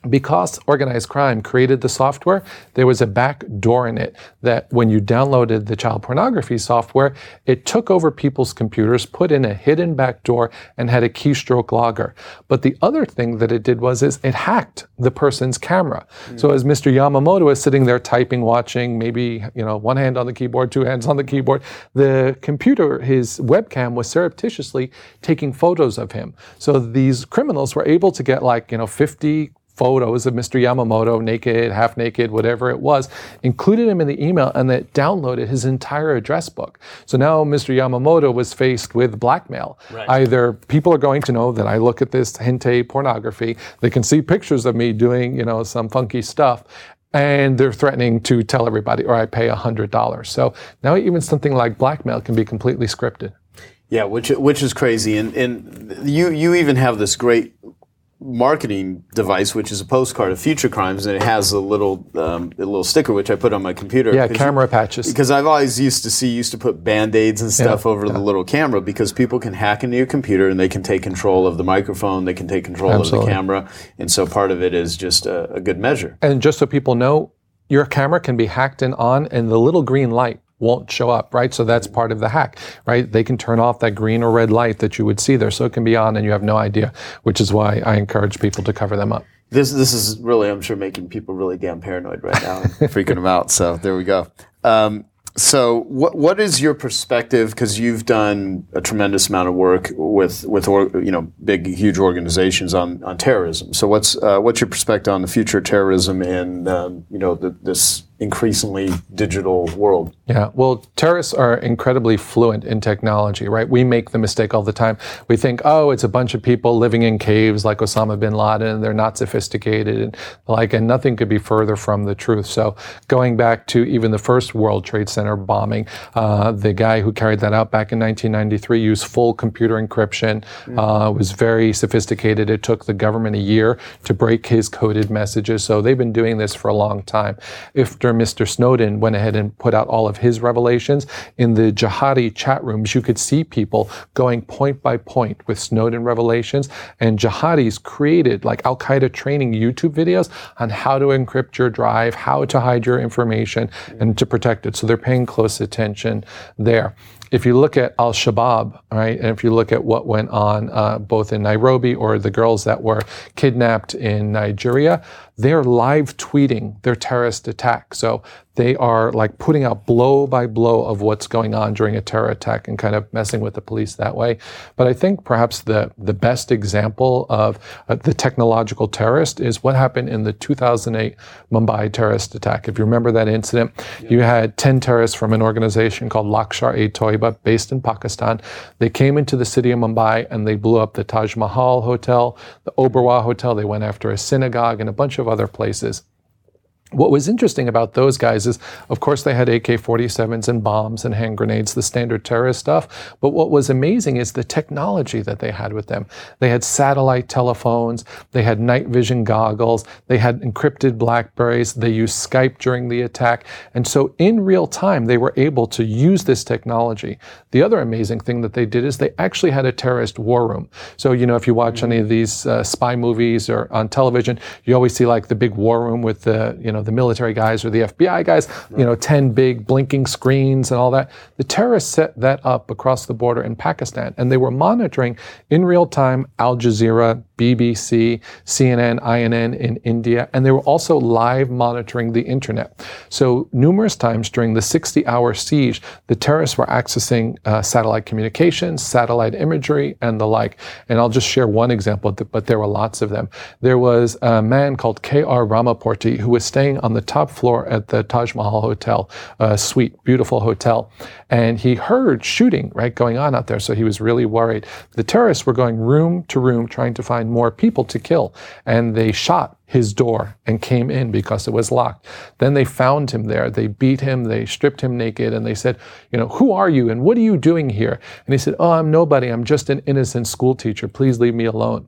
Because organized crime created the software, there was a back door in it that when you downloaded the child pornography software, it took over people's computers, put in a hidden back door, and had a keystroke logger. But the other thing that it did was is it hacked the person's camera. Mm-hmm. So as Mister Yamamoto is sitting there typing, watching, maybe, you know, one hand on the keyboard, two hands on the keyboard, the computer, his webcam, was surreptitiously taking photos of him. So these criminals were able to get, like, you know, fifty photos of Mister Yamamoto, naked, half naked, whatever it was, included him in the email, and that downloaded his entire address book. So now Mister Yamamoto was faced with blackmail. Right. Either people are going to know that I look at this hentai pornography, they can see pictures of me doing, you know, some funky stuff, And they're threatening to tell everybody, or I pay one hundred dollars. So now even something like blackmail can be completely scripted. Yeah, which which is crazy. And and you you even have this great marketing device, which is a postcard of Future Crimes, and it has a little um, a little sticker, which I put on my computer. Yeah, camera you, patches. Because I've always used to see, used to put Band-Aids and stuff yeah, over yeah. the little camera, because people can hack into your computer and they can take control of the microphone, they can take control Absolutely. of the camera, and so part of it is just a, a good measure. And just so people know, your camera can be hacked in on, and the little green light won't show up, right? So that's part of the hack, right? They can turn off that green or red light that you would see there, so it can be on and you have no idea, which is why I encourage people to cover them up. This this is really, I'm sure, making people really damn paranoid right now, and freaking them out. So there we go. Um, so what what is your perspective? Because you've done a tremendous amount of work with with or, you know big huge organizations on on terrorism. So what's uh, what's your perspective on the future of terrorism and um, you know the, this increasingly digital world? Yeah, well, terrorists are incredibly fluent in technology, right? We make the mistake all the time. We think, oh, it's a bunch of people living in caves like Osama bin Laden, and they're not sophisticated and like, and nothing could be further from the truth. So going back to even the first World Trade Center bombing, uh, the guy who carried that out back in nineteen ninety-three used full computer encryption, mm-hmm. uh, was very sophisticated. It took the government a year to break his coded messages. So they've been doing this for a long time. If Mister Snowden went ahead and put out all of his revelations. In the jihadi chat rooms, you could see people going point by point with Snowden revelations, and jihadis created like Al-Qaeda training YouTube videos on how to encrypt your drive, how to hide your information, and to protect it. So they're paying close attention there. If you look at Al-Shabaab, right, and if you look at what went on uh, both in Nairobi or the girls that were kidnapped in Nigeria, they're live tweeting their terrorist attack. So they are like putting out blow by blow of what's going on during a terror attack and kind of messing with the police that way. But I think perhaps the, the best example of uh, the technological terrorist is what happened in the two thousand eight Mumbai terrorist attack. If you remember that incident, yep. you had ten terrorists from an organization called Lashkar-e-Taiba based in Pakistan. They came into the city of Mumbai and they blew up the Taj Mahal Hotel, the Oberoi Hotel. They went after a synagogue and a bunch of other places. What was interesting about those guys is, of course, they had A K forty-sevens and bombs and hand grenades, the standard terrorist stuff. But what was amazing is the technology that they had with them. They had satellite telephones. They had night vision goggles. They had encrypted Blackberries. They used Skype during the attack. And so in real time, they were able to use this technology. The other amazing thing that they did is they actually had a terrorist war room. So, you know, if you watch any of these uh, spy movies or on television, you always see like the big war room with the, you know, the military guys or the F B I guys, you know, ten big blinking screens and all that. The terrorists set that up across the border in Pakistan, and they were monitoring in real time Al Jazeera, B B C, C N N, I N N in India, and they were also live monitoring the internet. So numerous times during the sixty-hour siege, the terrorists were accessing uh, satellite communications, satellite imagery, and the like. And I'll just share one example, but there were lots of them. There was a man called K R Ramaporti who was staying on the top floor at the Taj Mahal Hotel, uh, suite, beautiful hotel, and he heard shooting, right, going on out there, so he was really worried. The terrorists were going room to room trying to find more people to kill, and they shot his door and came in because it was locked. Then they found him there. They beat him. They stripped him naked, and they said, you know, who are you and what are you doing here? And he said, oh, I'm nobody. I'm just an innocent school teacher. Please leave me alone.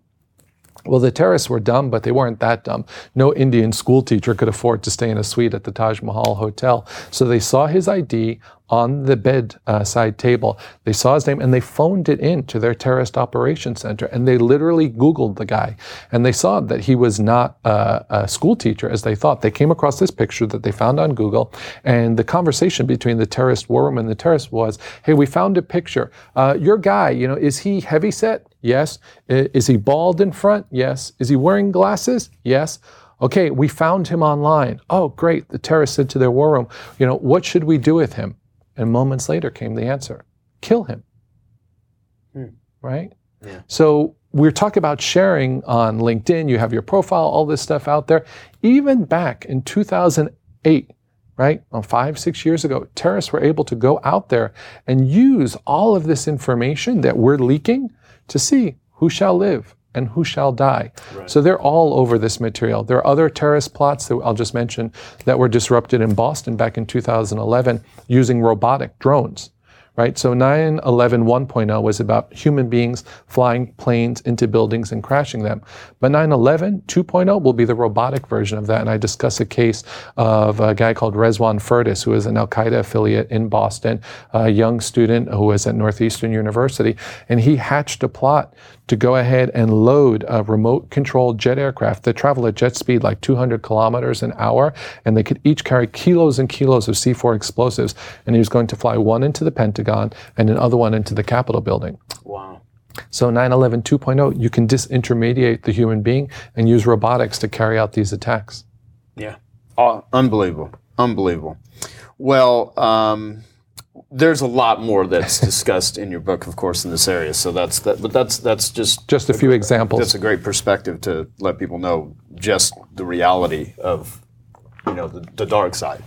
Well, the terrorists were dumb, but they weren't that dumb. No Indian school teacher could afford to stay in a suite at the Taj Mahal Hotel. So they saw his I D on the bed uh, side table. They saw his name and they phoned it in to their terrorist operations center, and they literally Googled the guy, and they saw that he was not uh, a school teacher as they thought. They came across this picture that they found on Google, and the conversation between the terrorist war room and the terrorist was, hey, we found a picture. Uh, your guy, you know, is he heavy set? Yes. Is he bald in front? Yes. Is he wearing glasses? Yes. Okay, we found him online. Oh, great. The terrorists said to their war room, you know, what should we do with him? And moments later came the answer, kill him, mm. right? Yeah. So we're talking about sharing on LinkedIn. You have your profile, all this stuff out there. Even back in two thousand eight, right, well, five, six years ago, terrorists were able to go out there and use all of this information that we're leaking to see who shall live, and who shall die. Right. So they're all over this material. There are other terrorist plots that I'll just mention that were disrupted in Boston back in two thousand eleven using robotic drones. Right? So nine eleven one point oh was about human beings flying planes into buildings and crashing them. But nine eleven two point oh will be the robotic version of that. And I discuss a case of a guy called Rezwan Furtis, who is an Al-Qaeda affiliate in Boston, a young student who was at Northeastern University. And he hatched a plot to go ahead and load a remote-controlled jet aircraft that travel at jet speed like two hundred kilometers an hour. And they could each carry kilos and kilos of C four explosives. And he was going to fly one into the Pentagon and another one into the Capitol building. Wow. So nine eleven two point oh, you can disintermediate the human being and use robotics to carry out these attacks. Yeah. Oh, unbelievable. Unbelievable. Well, um, there's a lot more that's discussed in your book, of course, in this area. So that's that, but that's that's just just a few a, examples. That's a great perspective to let people know just the reality of, you know, the, the dark side.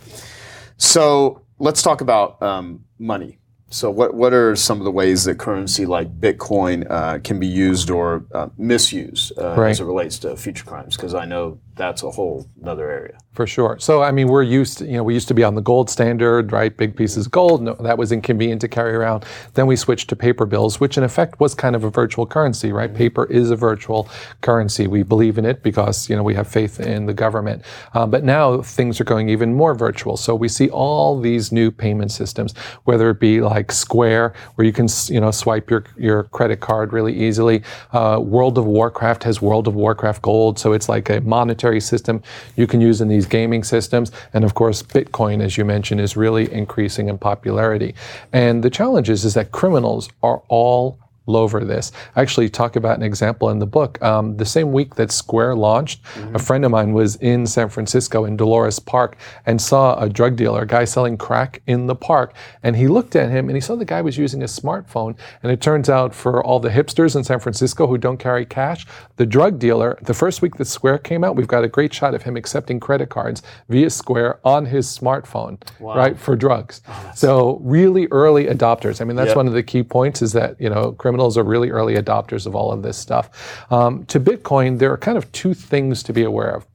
So let's talk about um, money. So what, what are some of the ways that currency like Bitcoin uh, can be used or uh, misused uh, right. as it relates to future crimes? Because I know that's a whole other area. For sure. So, I mean, we're used to, you know, we used to be on the gold standard, right? Big pieces of gold. No, that was inconvenient to carry around. Then we switched to paper bills, which in effect was kind of a virtual currency, right? Paper is a virtual currency. We believe in it because, you know, we have faith in the government. Um, but now things are going even more virtual. So we see all these new payment systems, whether it be like Square, where you can, you know, swipe your, your credit card really easily. Uh, World of Warcraft has World of Warcraft Gold. So it's like a monetary system you can use in these gaming systems. And of course, Bitcoin, as you mentioned, is really increasing in popularity. And the challenge is, is that criminals are all over this. I actually talk about an example in the book. Um, the same week that Square launched, mm-hmm. a friend of mine was in San Francisco in Dolores Park and saw a drug dealer, a guy selling crack in the park. And he looked at him and he saw the guy was using a smartphone. And it turns out for all the hipsters in San Francisco who don't carry cash, the drug dealer, the first week that Square came out, we've got a great shot of him accepting credit cards via Square on his smartphone, wow. right, for drugs. Oh, so really early adopters. I mean, that's yep. one of the key points is that, you know, criminals are really early adopters of all of this stuff. Um, to Bitcoin, there are kind of two things to be aware of.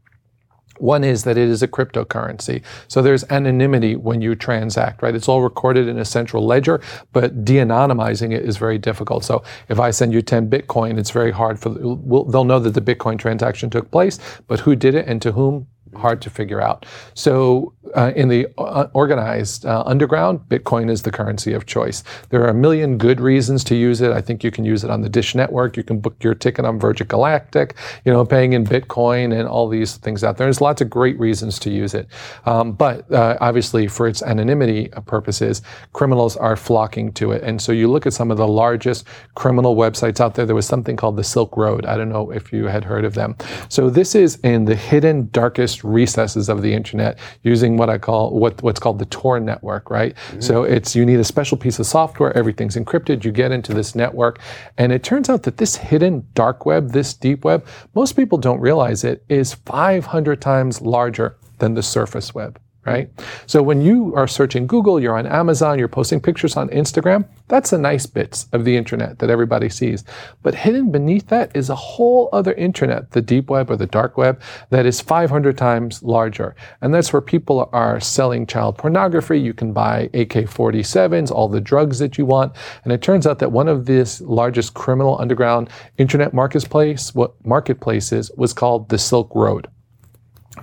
One is that it is a cryptocurrency. So there's anonymity when you transact, right? It's all recorded in a central ledger, but de-anonymizing it is very difficult. So if I send you ten Bitcoin, it's very hard for, we'll, they'll know that the Bitcoin transaction took place, but who did it and to whom? Hard to figure out. So uh, in the uh, organized uh, underground, Bitcoin is the currency of choice. There are a million good reasons to use it. I think you can use it on the Dish Network. You can book your ticket on Virgin Galactic, you know, paying in Bitcoin and all these things out there. There's lots of great reasons to use it. Um, but uh, obviously for its anonymity purposes, criminals are flocking to it. And so you look at some of the largest criminal websites out there. There was something called the Silk Road. I don't know if you had heard of them. So this is in the hidden, darkest recesses of the internet using what I call what what's called the Tor network, right? Mm-hmm. So it's you need a special piece of software, everything's encrypted, you get into this network, and it turns out that this hidden dark web, this deep web, most people don't realize it, is five hundred times larger than the surface web, right? So when you are searching Google, you're on Amazon, you're posting pictures on Instagram, that's the nice bits of the internet that everybody sees. But hidden beneath that is a whole other internet, the deep web or the dark web, that is five hundred times larger. And that's where people are selling child pornography. You can buy A K forty-sevens, all the drugs that you want. And it turns out that one of this largest criminal underground internet marketplace, what marketplaces was called the Silk Road.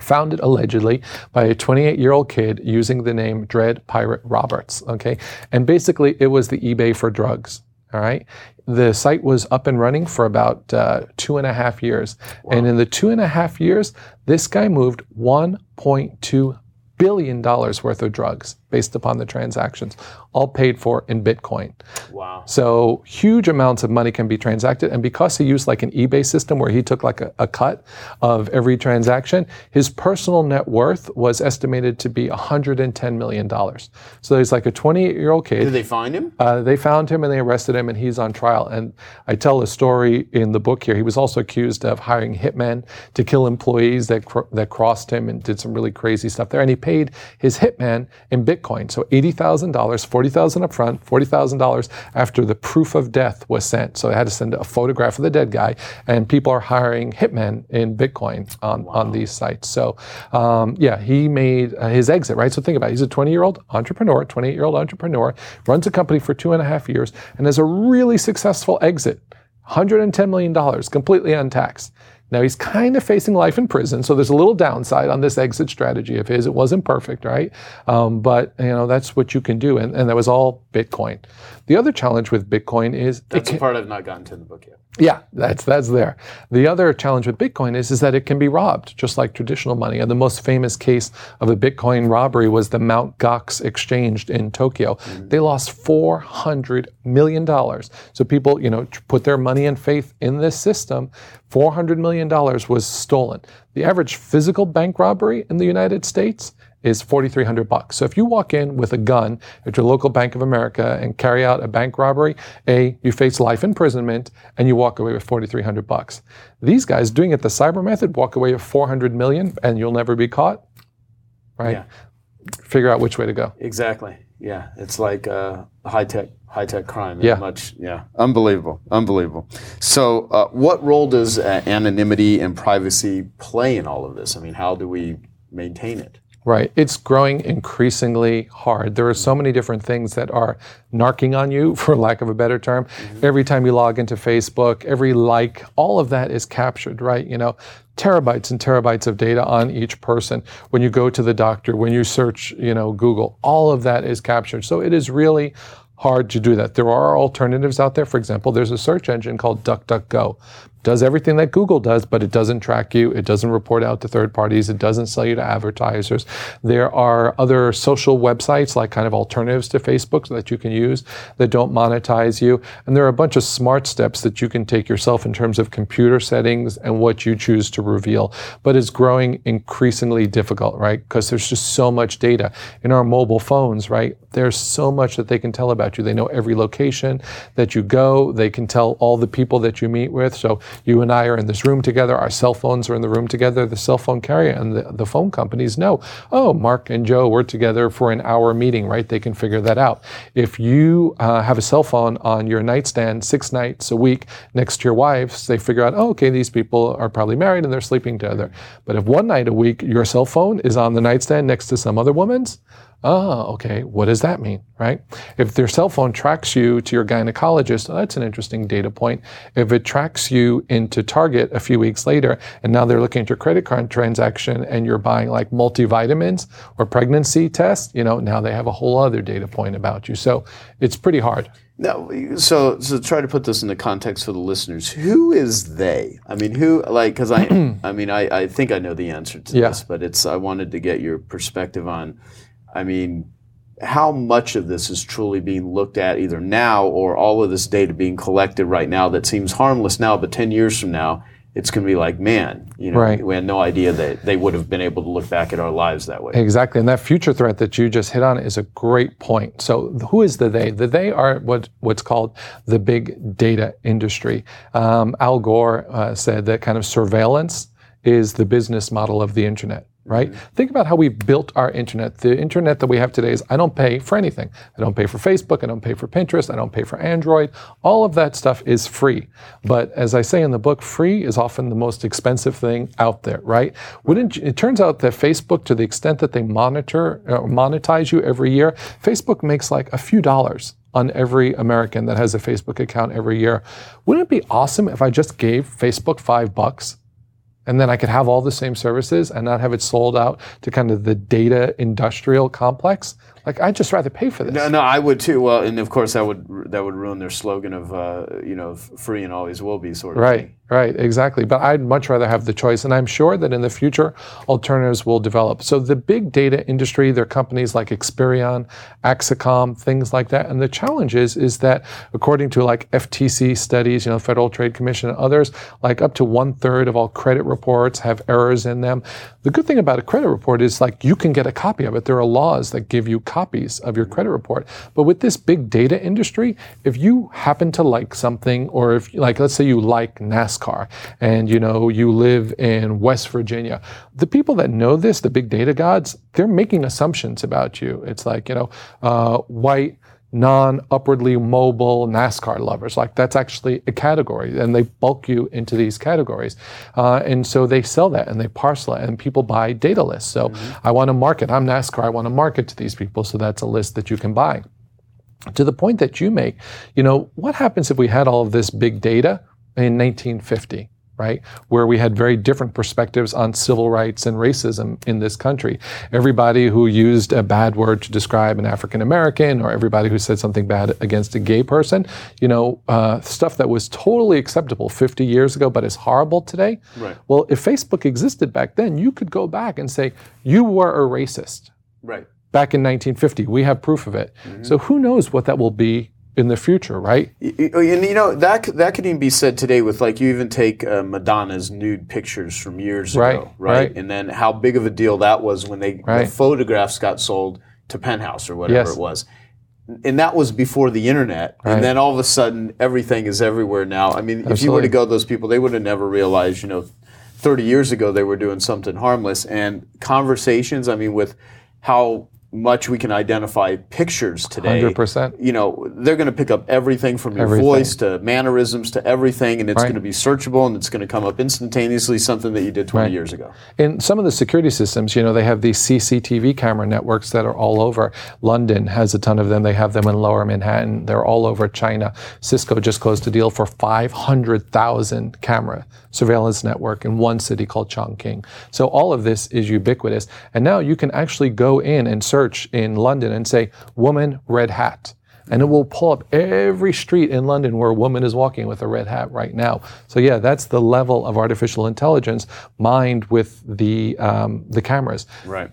Founded allegedly by a twenty-eight-year-old kid using the name Dread Pirate Roberts, okay? And basically, it was the eBay for drugs, all right? The site was up and running for about uh, two and a half years. Wow. And in the two and a half years, this guy moved one point two billion dollars worth of drugs based upon the transactions, all paid for in Bitcoin. Wow. So huge amounts of money can be transacted. And because he used like an eBay system where he took like a, a cut of every transaction, his personal net worth was estimated to be one hundred ten million dollars. So there's like a twenty-eight-year-old kid. Did they find him? Uh, they found him and they arrested him and he's on trial. And I tell a story in the book here. He was also accused of hiring hitmen to kill employees that cr- that crossed him and did some really crazy stuff there. And he paid his hitman in Bitcoin. So eighty thousand dollars, forty thousand dollars up front, forty thousand dollars after the proof of death was sent. So they had to send a photograph of the dead guy, and people are hiring hitmen in Bitcoin on, wow. on these sites. So um, yeah, he made uh, his exit, right? So think about it. He's a twenty-year-old entrepreneur, twenty-eight-year-old entrepreneur, runs a company for two and a half years, and has a really successful exit. one hundred ten million dollars, completely untaxed. Now, he's kind of facing life in prison, so there's a little downside on this exit strategy of his. It wasn't perfect, right? Um, but, you know, that's what you can do, and, and that was all Bitcoin. The other challenge with Bitcoin is... That's the part I've not gotten to in the book yet. Yeah, that's that's there. The other challenge with Bitcoin is, is that it can be robbed, just like traditional money. And the most famous case of a Bitcoin robbery was the Mount Gox exchange in Tokyo. Mm-hmm. They lost four hundred million dollars. So people, you know, put their money and faith in this system. four hundred million dollars was stolen. The average physical bank robbery in the United States is forty-three hundred bucks. So if you walk in with a gun at your local Bank of America and carry out a bank robbery, A, you face life imprisonment and you walk away with forty-three hundred bucks. These guys doing it the cyber method walk away with four hundred million and you'll never be caught, right? Yeah. Figure out which way to go. Exactly. Yeah, it's like uh, high tech, high tech crime. Yeah, much. Yeah, unbelievable, unbelievable. So, uh, what role does uh, anonymity and privacy play in all of this? I mean, how do we maintain it? Right. It's growing increasingly hard. There are so many different things that are narking on you, for lack of a better term. Mm-hmm. Every time you log into Facebook, every like, all of that is captured, right? You know, terabytes and terabytes of data on each person. When you go to the doctor, when you search, you know, Google, all of that is captured. So it is really hard to do that. There are alternatives out there. For example, there's a search engine called DuckDuckGo. Does everything that Google does, but it doesn't track you, it doesn't report out to third parties, it doesn't sell you to advertisers. There are other social websites, like kind of alternatives to Facebook that you can use that don't monetize you. And there are a bunch of smart steps that you can take yourself in terms of computer settings and what you choose to reveal. But it's growing increasingly difficult, right? Because there's just so much data. In our mobile phones, right, there's so much that they can tell about you. They know every location that you go, they can tell all the people that you meet with. So you and I are in this room together, our cell phones are in the room together, the cell phone carrier and the, the phone companies know, oh, Mark and Joe were together for an hour meeting, right? They can figure that out. If you uh, have a cell phone on your nightstand six nights a week next to your wife's, they figure out, oh, okay, these people are probably married and they're sleeping together. But if one night a week your cell phone is on the nightstand next to some other woman's, oh, okay, what does that mean, right? If their cell phone tracks you to your gynecologist, oh, that's an interesting data point. If it tracks you into Target a few weeks later, and now they're looking at your credit card transaction and you're buying like multivitamins or pregnancy tests, you know, now they have a whole other data point about you. So it's pretty hard. Now, so so try to put this into context for the listeners. Who is they? I mean, who, like, because I, I mean, I, I think I know the answer to yeah. this, but it's, I wanted to get your perspective on, I mean, how much of this is truly being looked at either now or all of this data being collected right now that seems harmless now, but ten years from now, it's going to be like, man, you know, right. we had no idea that they would have been able to look back at our lives that way. Exactly. And that future threat that you just hit on is a great point. So who is the they? The they are what what's called the big data industry. Um, Al Gore uh, said that kind of surveillance is the business model of the internet. Right? Mm-hmm. Think about how we built our internet. The internet that we have today is, I don't pay for anything. I don't pay for Facebook. I don't pay for Pinterest. I don't pay for Android. All of that stuff is free. But as I say in the book, free is often the most expensive thing out there, right? Wouldn't, it turns out that Facebook, to the extent that they monitor, uh, monetize you every year, Facebook makes like a few dollars on every American that has a Facebook account every year. Wouldn't it be awesome if I just gave Facebook five bucks? And then I could have all the same services and not have it sold out to kind of the data industrial complex. Like, I'd just rather pay for this. No, no, I would too. Well, and of course that would that would ruin their slogan of uh, you know, free and always will be sort of right. thing. Right, exactly. But I'd much rather have the choice. And I'm sure that in the future, alternatives will develop. So the big data industry, there are companies like Experian, Axicom, things like that. And the challenge is, is that according to like F T C studies, you know, Federal Trade Commission and others, like up to one third of all credit reports have errors in them. The good thing about a credit report is like you can get a copy of it. There are laws that give you copies of your credit report. But with this big data industry, if you happen to like something, or if like, let's say you like NASA, NASCAR, and you know, you live in West Virginia. The people that know this, the big data gods, they're making assumptions about you. It's like, you know, uh, white, non-upwardly mobile NASCAR lovers. Like, that's actually a category, and they bulk you into these categories. Uh, and so they sell that, and they parcel it, and people buy data lists. So mm-hmm. I want to market, I'm NASCAR, I want to market to these people, so that's a list that you can buy. To the point that you make, you know, what happens if we had all of this big data in nineteen fifty? Right, where we had very different perspectives on civil rights and racism in this country. Everybody who used a bad word to describe an African American, or everybody who said something bad against a gay person, you know, uh, stuff that was totally acceptable fifty years ago, but is horrible today. Right. Well, if Facebook existed back then, you could go back and say, you were a racist. Right. Back in nineteen fifty, we have proof of it. Mm-hmm. So who knows what that will be in the future, right? And you know, that that could even be said today with, like, you even take uh, Madonna's nude pictures from years right, ago, right? right? And then how big of a deal that was when they right. the photographs got sold to Penthouse or whatever yes. it was. And that was before the internet. Right. And then all of a sudden, everything is everywhere now. I mean, Absolutely. If you were to go to those people, they would have never realized, you know, thirty years ago they were doing something harmless. And conversations, I mean, with how much we can identify pictures today. one hundred percent. You know, they're going to pick up everything from your everything. voice to mannerisms to everything, and it's right. going to be searchable, and it's going to come up instantaneously, something that you did twenty right. years ago. In some of the security systems, you know, they have these C C T V camera networks that are all over. London has a ton of them. They have them in Lower Manhattan. They're all over China. Cisco just closed a deal for five hundred thousand camera surveillance network in one city called Chongqing. So all of this is ubiquitous. And now you can actually go in and search in London and say, woman, red hat. And it will pull up every street in London where a woman is walking with a red hat right now. So yeah, that's the level of artificial intelligence mined with the um, the cameras. Right.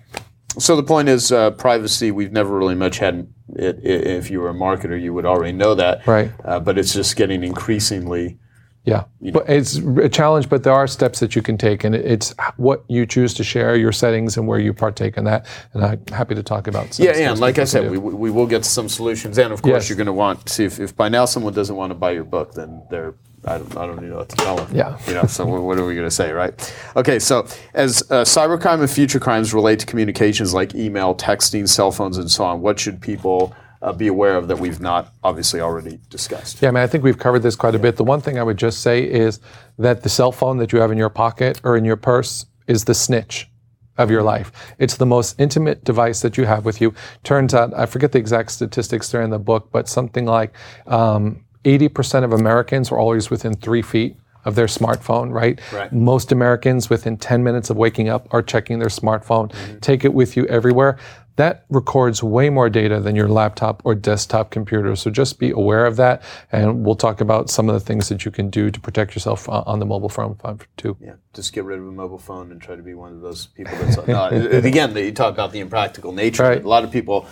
So the point is, uh, privacy, we've never really much had it. If you were a marketer, you would already know that. Right. Uh, but it's just getting increasingly... Yeah, you know. But it's a challenge, but there are steps that you can take, and it's what you choose to share, your settings, and where you partake in that, and I'm happy to talk about some Yeah, yeah, and like I said, we we will get to some solutions, and of course yes. you're going to want, see, if, if by now someone doesn't want to buy your book, then they're, I don't, I don't even know what to tell them. Yeah. You know, so what are we going to say, right? Okay, so as uh, cybercrime and future crimes relate to communications like email, texting, cell phones, and so on, what should people... Uh, be aware of that we've not obviously already discussed? Yeah, I mean, I think we've covered this quite a bit. The one thing I would just say is that the cell phone that you have in your pocket or in your purse is the snitch of your life. It's the most intimate device that you have with you. Turns out, I forget the exact statistics there in the book, but something like um, eighty percent of Americans are always within three feet of their smartphone, right? right? Most Americans within ten minutes of waking up are checking their smartphone. Mm-hmm. Take it with you everywhere. That records way more data than your laptop or desktop computer. So just be aware of that. And we'll talk about some of the things that you can do to protect yourself on the mobile phone too. Yeah, just get rid of a mobile phone and try to be one of those people that's, no, again, you talk about the impractical nature. Right. A lot of people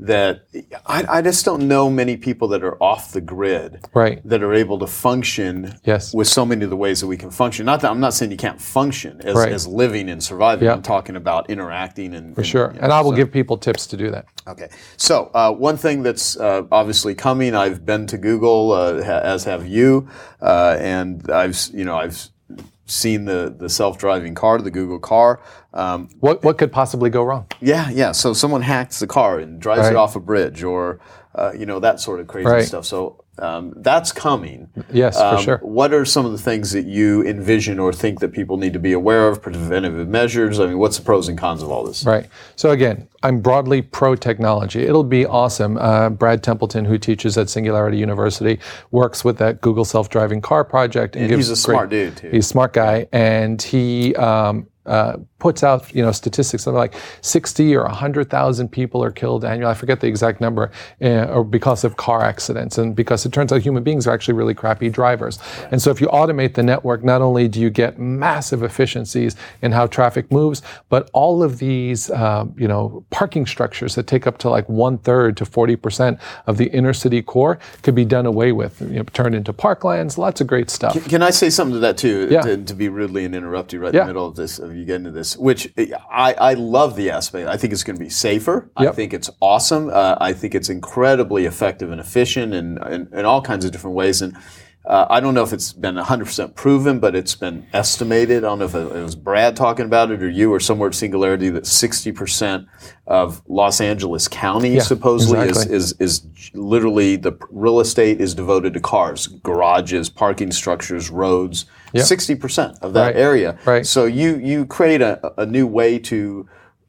that, I, I just don't know many people that are off the grid right. that are able to function yes. with so many of the ways that we can function. Not that I'm not saying you can't function as, right. as living and surviving. Yep. I'm talking about interacting. and For and, sure. You know, and I will so. give people tips to do that. Okay. So uh, one thing that's uh, obviously coming, I've been to Google, uh, ha- as have you, uh, and I've, you know, I've seen the, the self-driving car, the Google car. Um, what what could possibly go wrong? Yeah, yeah. So someone hacks the car and drives right. it off a bridge, or uh, you know, that sort of crazy right. stuff. So um, that's coming. Yes, um, for sure. What are some of the things that you envision or think that people need to be aware of? Preventative measures. I mean, what's the pros and cons of all this? Right. So again, I'm broadly pro technology. It'll be awesome. Uh, Brad Templeton, who teaches at Singularity University, works with that Google self-driving car project, and, and gives he's a great, smart dude too. He's a smart guy, and he. Um, Uh, puts out, you know, statistics, something like sixty or one hundred thousand people are killed annually, I forget the exact number, uh, or because of car accidents, and because it turns out human beings are actually really crappy drivers. And so if you automate the network, not only do you get massive efficiencies in how traffic moves, but all of these, uh, you know, parking structures that take up to like one-third to forty percent of the inner city core could be done away with, you know, turned into parklands, lots of great stuff. Can, can I say something to that too, yeah. to, to be rudely and interrupt you right yeah. in the middle of this? You get into this, which I, I love the aspect. I think it's going to be safer. Yep. I think it's awesome. Uh, I think it's incredibly effective and efficient, and in all kinds of different ways. And Uh, I don't know if it's been one hundred percent proven, but it's been estimated. I don't know if it was Brad talking about it or you or somewhere at Singularity that sixty percent of Los Angeles County yeah, supposedly exactly. is, is is literally the real estate is devoted to cars, garages, parking structures, roads, yep. sixty percent of that right. area. Right. So you, you create a, a new way to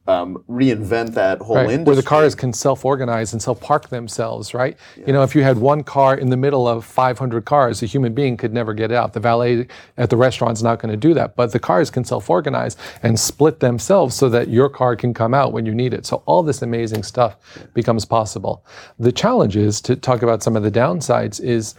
Um, reinvent that whole right. industry. Where the cars can self-organize and self-park themselves, right? Yeah. You know, if you had one car in the middle of five hundred cars, a human being could never get out. The valet at the restaurant's not going to do that, but the cars can self-organize and split themselves so that your car can come out when you need it. So all this amazing stuff becomes possible. The challenge is, to talk about some of the downsides, is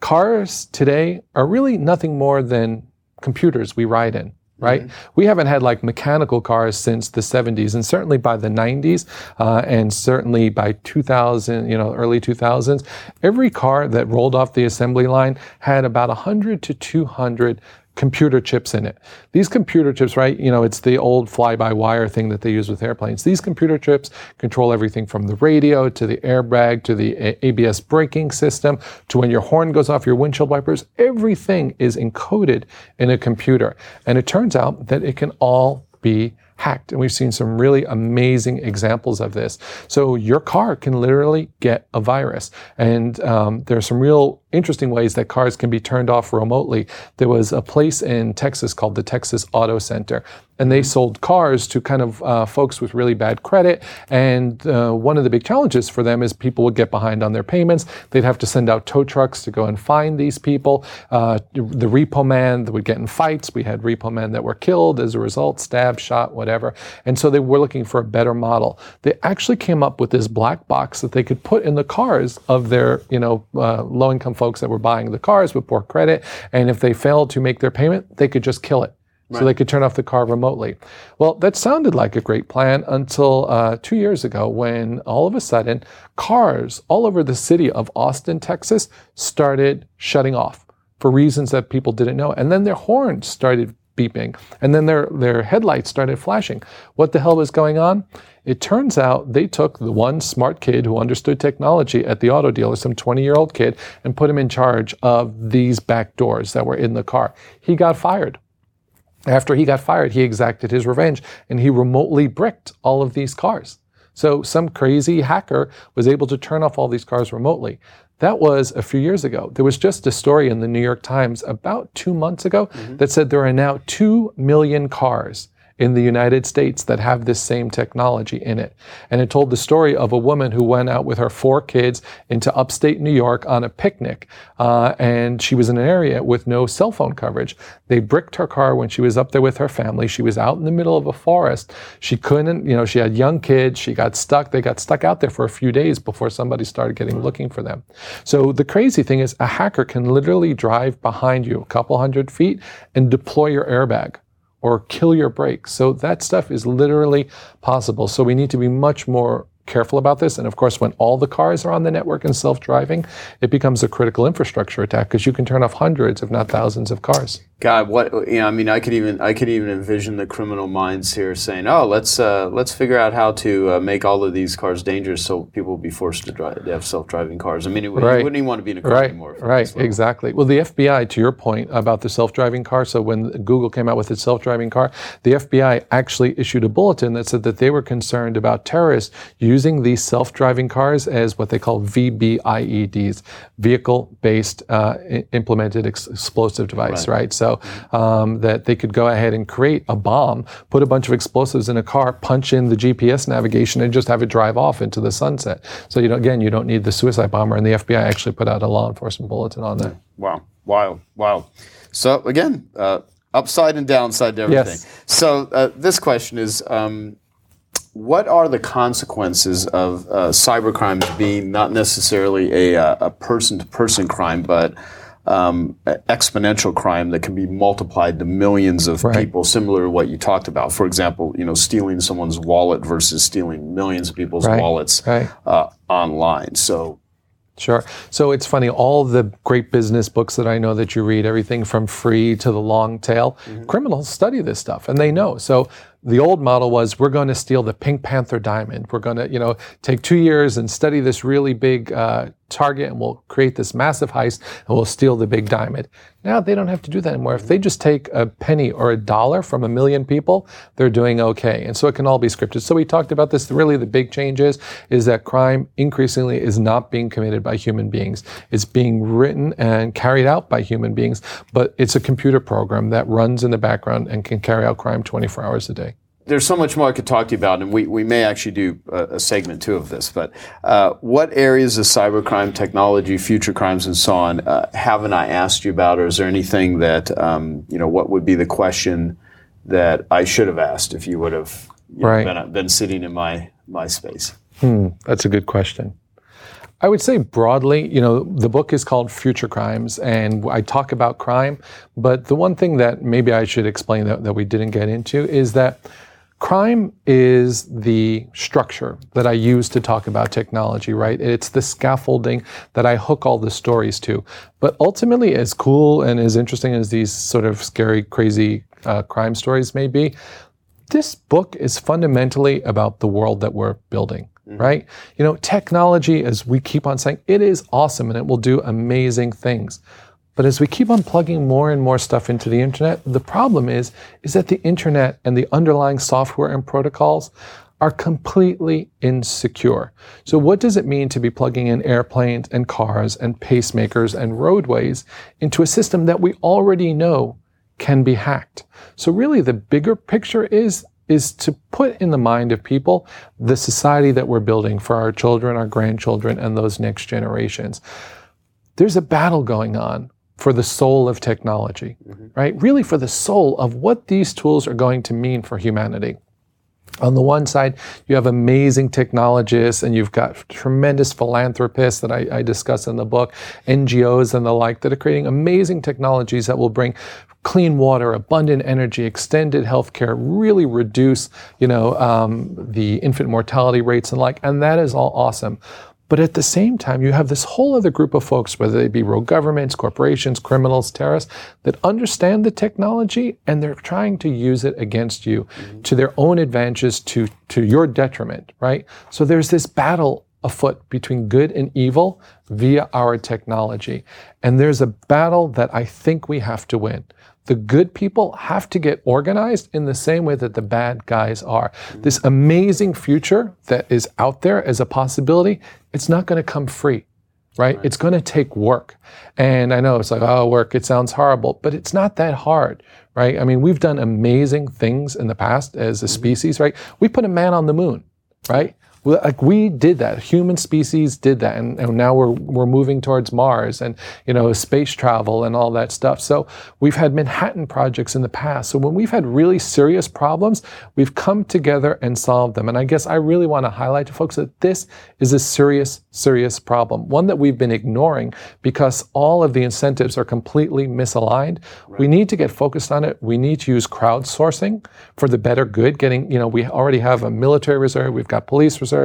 cars today are really nothing more than computers we ride in. Right, mm-hmm. We haven't had like mechanical cars since the seventies, and certainly by the nineties, uh, and certainly by two thousand, you know, early two thousands, every car that rolled off the assembly line had about one hundred to two hundred computer chips in it. These computer chips, right, you know, it's the old fly-by-wire thing that they use with airplanes. These computer chips control everything from the radio to the airbag to the A- ABS braking system to when your horn goes off, your windshield wipers. Everything is encoded in a computer. And it turns out that it can all be hacked. And we've seen some really amazing examples of this. So your car can literally get a virus. And um, there are some real interesting ways that cars can be turned off remotely. There was a place in Texas called the Texas Auto Center, and they sold cars to kind of uh, folks with really bad credit. And uh, one of the big challenges for them is people would get behind on their payments. They'd have to send out tow trucks to go and find these people. Uh, the repo man that would get in fights. We had repo men that were killed as a result, stabbed, shot, whatever. And so they were looking for a better model. They actually came up with this black box that they could put in the cars of their, you know, uh, low-income folks that were buying the cars with poor credit, and if they failed to make their payment, they could just kill it. Right. So they could turn off the car remotely. Well, that sounded like a great plan until uh, two years ago when all of a sudden cars all over the city of Austin, Texas started shutting off for reasons that people didn't know. And then their horns started beeping, and then their, their headlights started flashing. What the hell was going on? It turns out they took the one smart kid who understood technology at the auto dealer, some twenty-year-old kid, and put him in charge of these back doors that were in the car. He got fired. After he got fired, he exacted his revenge, and he remotely bricked all of these cars. So some crazy hacker was able to turn off all these cars remotely. That was a few years ago. There was just a story in the New York Times about two months ago mm-hmm. that said there are now two million cars in the United States that have this same technology in it. And it told the story of a woman who went out with her four kids into upstate New York on a picnic, uh, and she was in an area with no cell phone coverage. They bricked her car when she was up there with her family. She was out in the middle of a forest. She couldn't, you know, she had young kids. She got stuck. They got stuck out there for a few days before somebody started getting looking for them. So the crazy thing is a hacker can literally drive behind you a couple hundred feet and deploy your airbag or kill your brakes. So that stuff is literally possible. So we need to be much more careful about this. And of course, when all the cars are on the network and self-driving, it becomes a critical infrastructure attack because you can turn off hundreds, if not thousands, of cars. God, what? You know, I mean, I could even I could even envision the criminal minds here saying, "Oh, let's uh, let's figure out how to uh, make all of these cars dangerous so people will be forced to drive. They have self-driving cars." I mean, it, right. you wouldn't even want to be in a car right. anymore. Right, right, exactly. Well, the F B I, to your point about the self-driving car. So when Google came out with its self-driving car, the F B I actually issued a bulletin that said that they were concerned about terrorists using these self-driving cars as what they call V B I E Ds, vehicle-based uh, implemented ex- explosive device. Right. right? So So um, that they could go ahead and create a bomb, put a bunch of explosives in a car, punch in the G P S navigation, and just have it drive off into the sunset. So you know, again, you don't need the suicide bomber, and the F B I actually put out a law enforcement bulletin on that. Wow, wild, wild. So again, uh, upside and downside to everything. Yes. So uh, this question is, um, what are the consequences of uh, cybercrimes being not necessarily a, a person-to-person crime, but Um, exponential crime that can be multiplied to millions of right. people, similar to what you talked about. For example, you know, stealing someone's wallet versus stealing millions of people's right. wallets right. Uh, online. So. Sure. So it's funny, all the great business books that I know that you read, everything from Free to The Long Tail, mm-hmm. criminals study this stuff and they know. So The old model was, we're going to steal the Pink Panther diamond. We're going to, you know, take two years and study this really big uh, target, and we'll create this massive heist, and we'll steal the big diamond. Now they don't have to do that anymore. If they just take a penny or a dollar from a million people, they're doing okay. And so it can all be scripted. So we talked about this. Really, the big change is, is that crime increasingly is not being committed by human beings. It's being written and carried out by human beings, but it's a computer program that runs in the background and can carry out crime twenty-four hours a day. There's so much more I could talk to you about, and we, we may actually do a, a segment two of this, but uh, what areas of cybercrime, technology, future crimes, and so on uh, haven't I asked you about, or is there anything that, um, you know, what would be the question that I should have asked if you would have you know, right. been, been sitting in my, my space? Hmm, that's a good question. I would say broadly, you know, the book is called Future Crimes, and I talk about crime, but the one thing that maybe I should explain that, that we didn't get into is that crime is the structure that I use to talk about technology, right? It's the scaffolding that I hook all the stories to. But ultimately, as cool and as interesting as these sort of scary, crazy uh, crime stories may be, this book is fundamentally about the world that we're building. Right? You know, technology, as we keep on saying, it is awesome and it will do amazing things. But as we keep on plugging more and more stuff into the internet, the problem is, is that the internet and the underlying software and protocols are completely insecure. So what does it mean to be plugging in airplanes and cars and pacemakers and roadways into a system that we already know can be hacked? So really the bigger picture is is to put in the mind of people the society that we're building for our children, our grandchildren, and those next generations. There's a battle going on for the soul of technology, mm-hmm. right? Really for the soul of what these tools are going to mean for humanity. On the one side, you have amazing technologists, and you've got tremendous philanthropists that I, I discuss in the book, N G Os and the like, that are creating amazing technologies that will bring clean water, abundant energy, extended healthcare, really reduce, you know, um, the infant mortality rates and like, and that is all awesome. But at the same time, you have this whole other group of folks, whether they be rogue governments, corporations, criminals, terrorists, that understand the technology and they're trying to use it against you mm-hmm. to their own advantages, to, to your detriment, right? So there's this battle afoot between good and evil via our technology. And there's a battle that I think we have to win. The good people have to get organized in the same way that the bad guys are. This amazing future that is out there as a possibility, it's not going to come free, right? Right. It's going to take work. And I know it's like, oh, work, it sounds horrible, but it's not that hard, right? I mean, we've done amazing things in the past as a species, right? We put a man on the moon, right? Like we did that, human species did that, and, and now we're we're moving towards Mars and, you know, space travel and all that stuff. So we've had Manhattan Projects in the past. So when we've had really serious problems, we've come together and solved them. And I guess I really want to highlight to folks that this is a serious, serious problem, one that we've been ignoring because all of the incentives are completely misaligned. Right. We need to get focused on it. We need to use crowdsourcing for the better good, getting, you know, we already have a military reserve, we've got police reserve,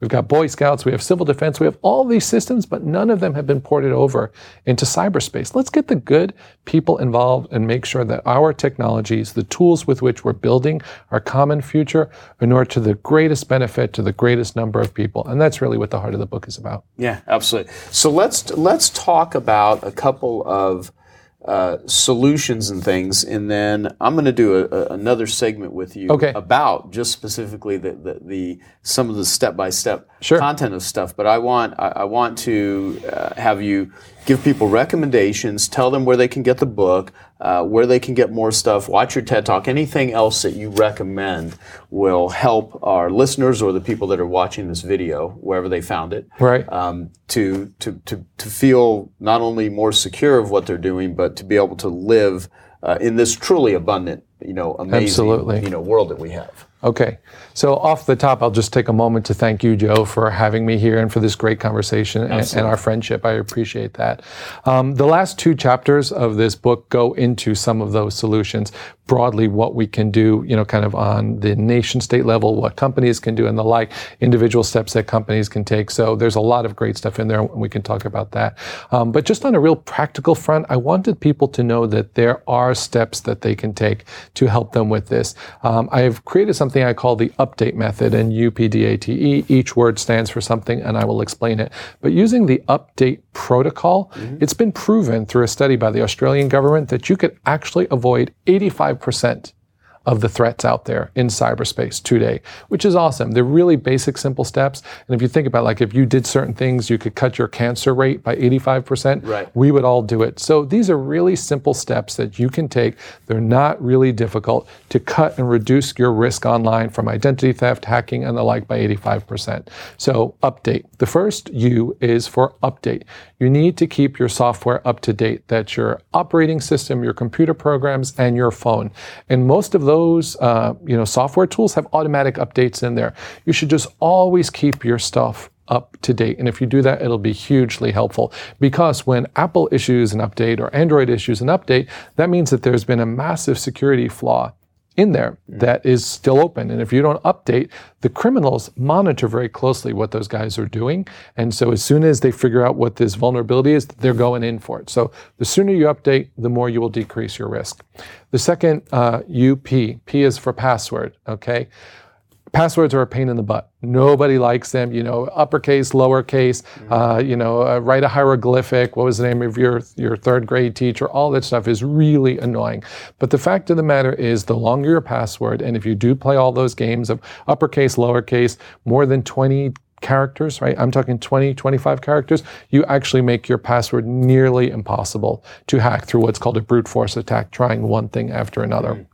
we've got Boy Scouts, we have civil defense, we have all these systems, but none of them have been ported over into cyberspace. Let's get the good people involved and make sure that our technologies, the tools with which we're building our common future, in order to the greatest benefit to the greatest number of people. And that's really what the heart of the book is about. Yeah, absolutely. So let's let's talk about a couple of uh, solutions and things, and then I'm going to do a, a, another segment with you okay. about just specifically the, the, the some of the step-by-step sure. content of stuff. But I want I, I want to uh, have you give people recommendations, tell them where they can get the book, uh, where they can get more stuff, watch your TED Talk. Anything else that you recommend will help our listeners or the people that are watching this video, wherever they found it, right? Um, to to to to feel not only more secure of what they're doing, but to be able to live uh, in this truly abundant, you know, amazing, Absolutely. you know, world that we have. Okay. So off the top, I'll just take a moment to thank you, Joe, for having me here and for this great conversation and, and our friendship. I appreciate that. Um, the last two chapters of this book go into some of those solutions. broadly what we can do, you know, kind of on the nation state level, what companies can do and the like, individual steps that companies can take. So there's a lot of great stuff in there, and we can talk about that. Um, but just on a real practical front, I wanted people to know that there are steps that they can take to help them with this. Um, I've created something I call the update method, and U P D A T E. Each word stands for something, and I will explain it. But using the update protocol, mm-hmm. it's been proven through a study by the Australian government that you could actually avoid eighty-five percent of the threats out there in cyberspace today, which is awesome. They're really basic, simple steps. And if you think about, like, if you did certain things, you could cut your cancer rate by eighty-five percent. Right. We would all do it. So these are really simple steps that you can take. They're not really difficult to cut and reduce your risk online from identity theft, hacking, and the like by eighty-five percent. So update. The first U is for update. You need to keep your software up to date. That's your operating system, your computer programs, and your phone. And most of those uh, you know, software tools have automatic updates in there. You should just always keep your stuff up to date. And if you do that, it'll be hugely helpful, because when Apple issues an update or Android issues an update, that means that there's been a massive security flaw in there that is still open. And if you don't update, the criminals monitor very closely what those guys are doing. And so as soon as they figure out what this vulnerability is, they're going in for it. So the sooner you update, the more you will decrease your risk. The second uh, U P, P is for password, okay? Passwords are a pain in the butt. Nobody likes them, you know, uppercase, lowercase, uh, you know, uh, write a hieroglyphic, what was the name of your your third grade teacher, all that stuff is really annoying. But the fact of the matter is, the longer your password, and if you do play all those games of uppercase, lowercase, more than twenty characters, right? I'm talking twenty, twenty-five characters, you actually make your password nearly impossible to hack through what's called a brute force attack, trying one thing after another. Mm-hmm.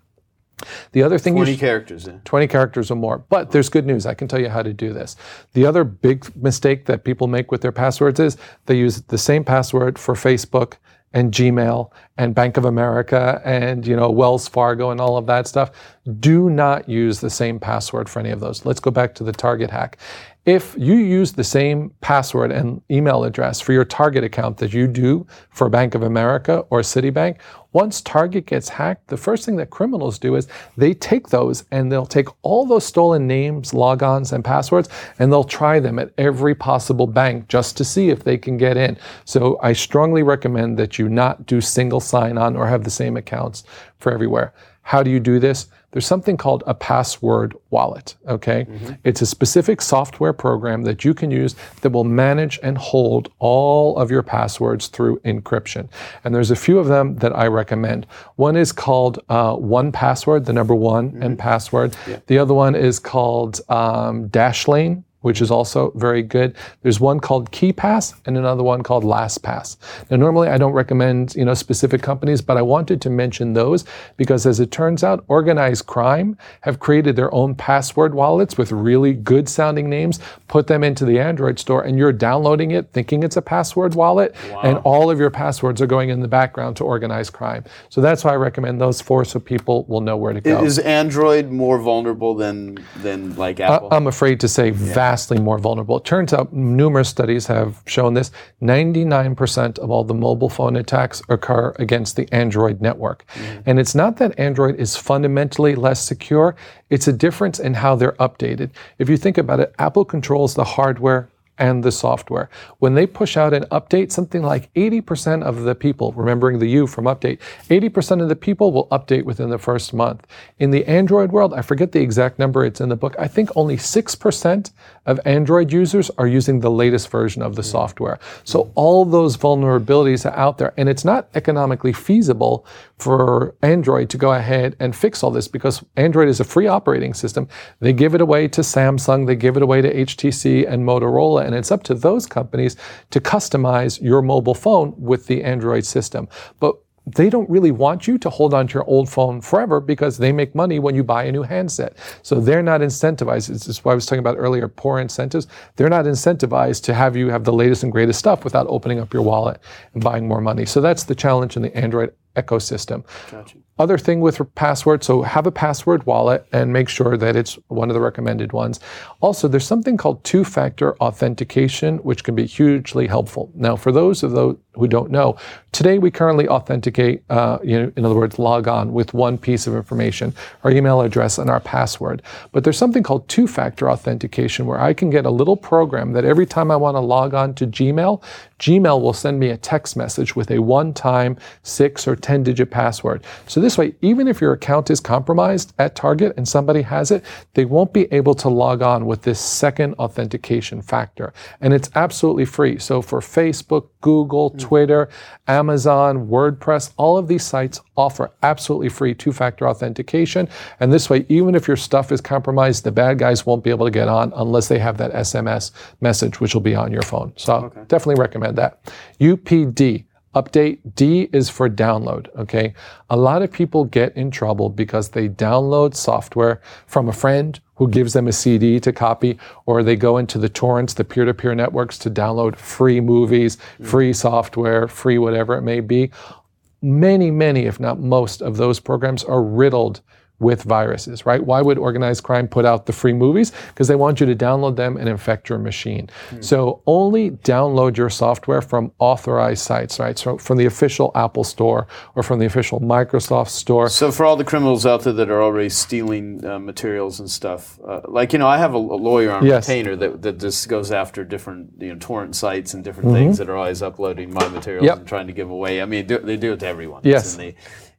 The other thing, twenty you sh- characters, then. twenty characters or more. But there's good news. I can tell you how to do this. The other big mistake that people make with their passwords is they use the same password for Facebook and Gmail and Bank of America and, you know, Wells Fargo and all of that stuff. Do not use the same password for any of those. Let's go back to the Target hack. If you use the same password and email address for your Target account that you do for Bank of America or Citibank, once Target gets hacked, the first thing that criminals do is they take those and they'll take all those stolen names, logons, and passwords, and they'll try them at every possible bank just to see if they can get in. So I strongly recommend that you not do single sign-on or have the same accounts for everywhere. How do you do this? There's something called a password wallet, okay? Mm-hmm. It's a specific software program that you can use that will manage and hold all of your passwords through encryption. And there's a few of them that I recommend. One is called uh, one password, the number one, mm-hmm. and password. Yeah. The other one is called um, Dashlane, which is also very good. There's one called KeyPass and another one called LastPass. Now, normally I don't recommend, you know, specific companies, but I wanted to mention those because, as it turns out, organized crime have created their own password wallets with really good sounding names, put them into the Android store, and you're downloading it thinking it's a password wallet, wow. and all of your passwords are going in the background to organized crime. So that's why I recommend those four, so people will know where to go. Is Android more vulnerable than, than like Apple? Uh, I'm afraid to say yeah. vastly more vulnerable. It turns out numerous studies have shown this. ninety-nine percent of all the mobile phone attacks occur against the Android network. Mm-hmm. And it's not that Android is fundamentally less secure. It's a difference in how they're updated. If you think about it, Apple controls the hardware and the software. When they push out an update, something like eighty percent of the people, remembering the U from update, eighty percent of the people will update within the first month. In the Android world, I forget the exact number, it's in the book, I think only six percent of Android users are using the latest version of the mm-hmm. software. So all those vulnerabilities are out there, and it's not economically feasible for Android to go ahead and fix all this, because Android is a free operating system. They give it away to Samsung, they give it away to H T C and Motorola, and it's up to those companies to customize your mobile phone with the Android system. But they don't really want you to hold on to your old phone forever, because they make money when you buy a new handset. So they're not incentivized. This is what I was talking about earlier, poor incentives. They're not incentivized to have you have the latest and greatest stuff without opening up your wallet and buying more money. So that's the challenge in the Android ecosystem. Gotcha. Other thing with passwords, so have a password wallet and make sure that it's one of the recommended ones. Also, there's something called two-factor authentication, which can be hugely helpful. Now, for those of those who don't know, today we currently authenticate, uh, you know, in other words, log on with one piece of information, our email address and our password. But there's something called two-factor authentication where I can get a little program that every time I want to log on to Gmail, Gmail will send me a text message with a one-time six or ten-digit password. So this way, even if your account is compromised at Target and somebody has it, they won't be able to log on with this second authentication factor. And it's absolutely free. So for Facebook, Google, mm. Twitter, Amazon, WordPress, all of these sites offer absolutely free two-factor authentication. And this way, even if your stuff is compromised, the bad guys won't be able to get on unless they have that S M S message, which will be on your phone. So okay. Definitely recommend that. U P D. Update. D is for download, okay? A lot of people get in trouble because they download software from a friend who gives them a C D to copy, or they go into the torrents, the peer-to-peer networks to download free movies, mm. free software, free whatever it may be. Many, many, if not most, of those programs are riddled with viruses, right? Why would organized crime put out the free movies? Because they want you to download them and infect your machine. Mm. So only download your software from authorized sites, right? So from the official Apple store or from the official Microsoft store. So for all the criminals out there that are already stealing uh, materials and stuff, uh, like, you know, I have a, a lawyer on yes. retainer that, that just goes after different, you know, torrent sites and different mm-hmm. things that are always uploading my materials yep. and trying to give away. I mean, do, they do it to everyone. Yes.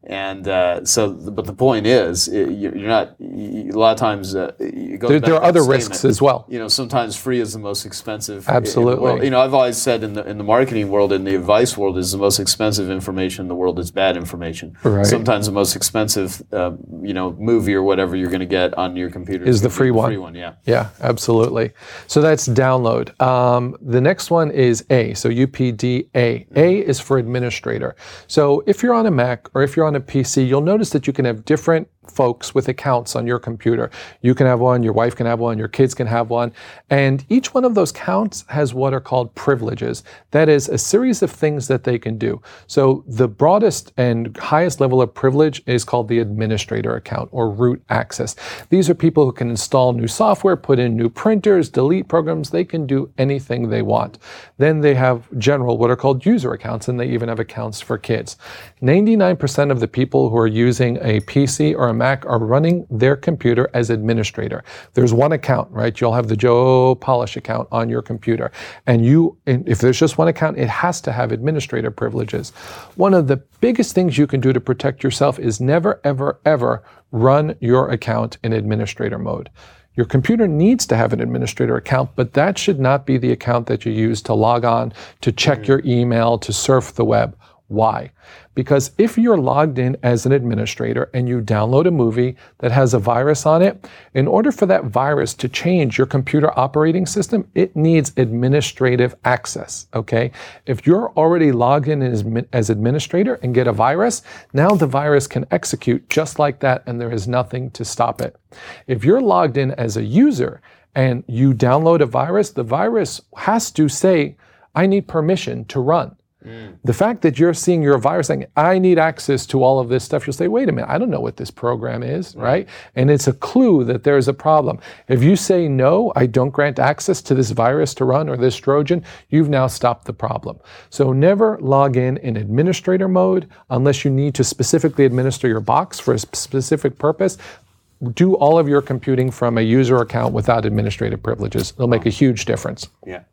And uh, so, but the point is, you're not. You, a lot of times, uh, you go there, there are other risks as well. You know, sometimes free is the most expensive. Absolutely. You know, I've always said in the in the marketing world, in the advice world, is the most expensive information in the world is bad information. Right. Sometimes the most expensive, uh, you know, movie or whatever you're going to get on your computer is the free one. Free one, yeah. Yeah, absolutely. So that's download. Um, the next one is A. So U P D A. Mm-hmm. A is for administrator. So if you're on a Mac or if you're on a P C, you'll notice that you can have different folks with accounts on your computer. You can have one, your wife can have one, your kids can have one, and each one of those accounts has what are called privileges. That is a series of things that they can do. So the broadest and highest level of privilege is called the administrator account or root access. These are people who can install new software, put in new printers, delete programs. They can do anything they want. Then they have general, what are called user accounts, and they even have accounts for kids. ninety-nine percent of the people who are using a P C or a Mac are running their computer as administrator. There's one account, right? You'll have the Joe Polish account on your computer. And you, if there's just one account, it has to have administrator privileges. One of the biggest things you can do to protect yourself is never, ever, ever run your account in administrator mode. Your computer needs to have an administrator account, but that should not be the account that you use to log on, to check your email, to surf the web. Why? Because if you're logged in as an administrator and you download a movie that has a virus on it, in order for that virus to change your computer operating system, it needs administrative access, okay? If you're already logged in as, as administrator and get a virus, now the virus can execute just like that and there is nothing to stop it. If you're logged in as a user and you download a virus, the virus has to say, I need permission to run. Mm. The fact that you're seeing your virus saying, I need access to all of this stuff, you'll say, wait a minute, I don't know what this program is, mm. right? And it's a clue that there is a problem. If you say, no, I don't grant access to this virus to run or this Trojan, you've now stopped the problem. So never log in in administrator mode unless you need to specifically administer your box for a specific purpose. Do all of your computing from a user account without administrative privileges. It'll make a huge difference. Yeah.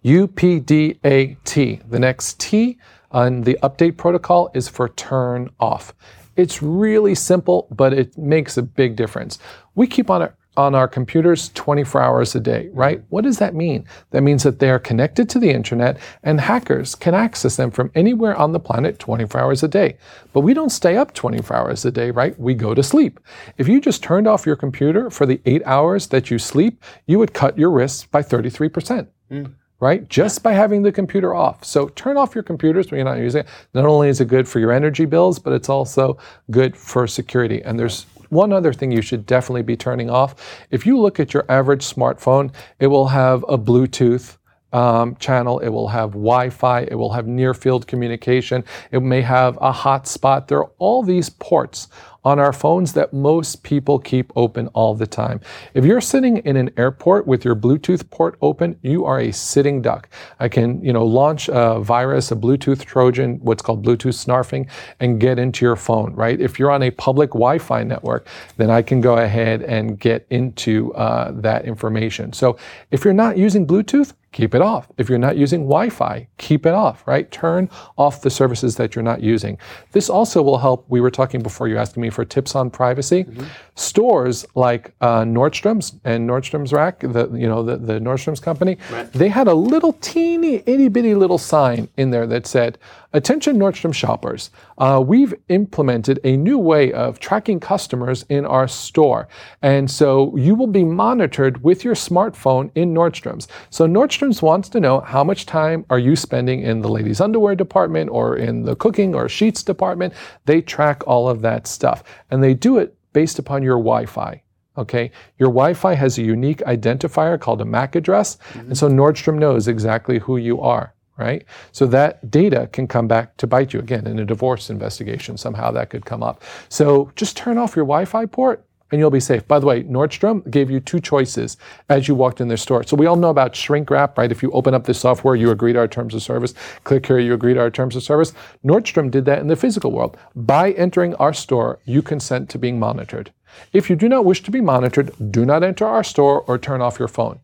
U P D A T. The next T on the update protocol is for turn off. It's really simple, but it makes a big difference. We keep on it. on our computers twenty-four hours a day, right? What does that mean? That means that they are connected to the internet and hackers can access them from anywhere on the planet twenty-four hours a day. But we don't stay up twenty-four hours a day, right? We go to sleep. If you just turned off your computer for the eight hours that you sleep, you would cut your risks by thirty-three percent. Mm. Right? Just by having the computer off. So turn off your computers when you're not using it. Not only is it good for your energy bills, but it's also good for security. And there's one other thing you should definitely be turning off. If you look at your average smartphone, it will have a Bluetooth um, channel. It will have Wi-Fi. It will have near-field communication. It may have a hotspot. There are all these ports on our phones that most people keep open all the time. If you're sitting in an airport with your Bluetooth port open, you are a sitting duck. I can, you know, launch a virus, a Bluetooth Trojan, what's called Bluetooth snarfing, and get into your phone, right? If you're on a public Wi-Fi network, then I can go ahead and get into uh, that information. So if you're not using Bluetooth, keep it off. If you're not using Wi-Fi, keep it off, right? Turn off the services that you're not using. This also will help. We were talking before you asking me for tips on privacy. Mm-hmm. Stores like uh, Nordstrom's and Nordstrom's Rack, the you know the, the Nordstrom's company, right. They had a little teeny itty bitty little sign in there that said, "Attention Nordstrom shoppers, uh, we've implemented a new way of tracking customers in our store. And so you will be monitored with your smartphone in Nordstrom's." So Nordstrom's wants to know how much time are you spending in the ladies' underwear department or in the cooking or sheets department. They track all of that stuff. And they do it based upon your Wi-Fi. Okay, your Wi-Fi has a unique identifier called a M A C address. Mm-hmm. And so Nordstrom knows exactly who you are. Right? So that data can come back to bite you. Again, in a divorce investigation, somehow that could come up. So just turn off your Wi-Fi port and you'll be safe. By the way, Nordstrom gave you two choices as you walked in their store. So we all know about shrink wrap, right? If you open up the software, you agree to our terms of service. Click here, you agree to our terms of service. Nordstrom did that in the physical world. By entering our store, you consent to being monitored. If you do not wish to be monitored, do not enter our store or turn off your phone.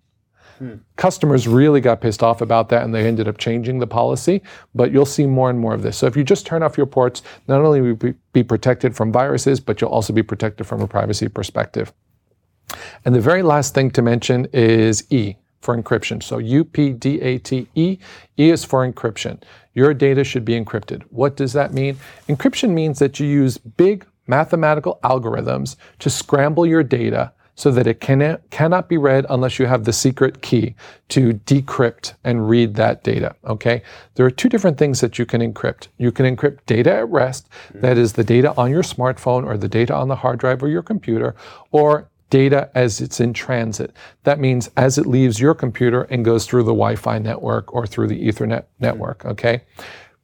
Hmm. Customers really got pissed off about that and they ended up changing the policy, but you'll see more and more of this. So if you just turn off your ports, not only will you be protected from viruses, but you'll also be protected from a privacy perspective. And the very last thing to mention is E for encryption. So U P D A T E, E is for encryption. Your data should be encrypted. What does that mean? Encryption means that you use big mathematical algorithms to scramble your data so that it can, cannot be read unless you have the secret key to decrypt and read that data, okay? There are two different things that you can encrypt. You can encrypt data at rest, that is the data on your smartphone or the data on the hard drive or your computer, or data as it's in transit. That means as it leaves your computer and goes through the Wi-Fi network or through the Ethernet network, okay?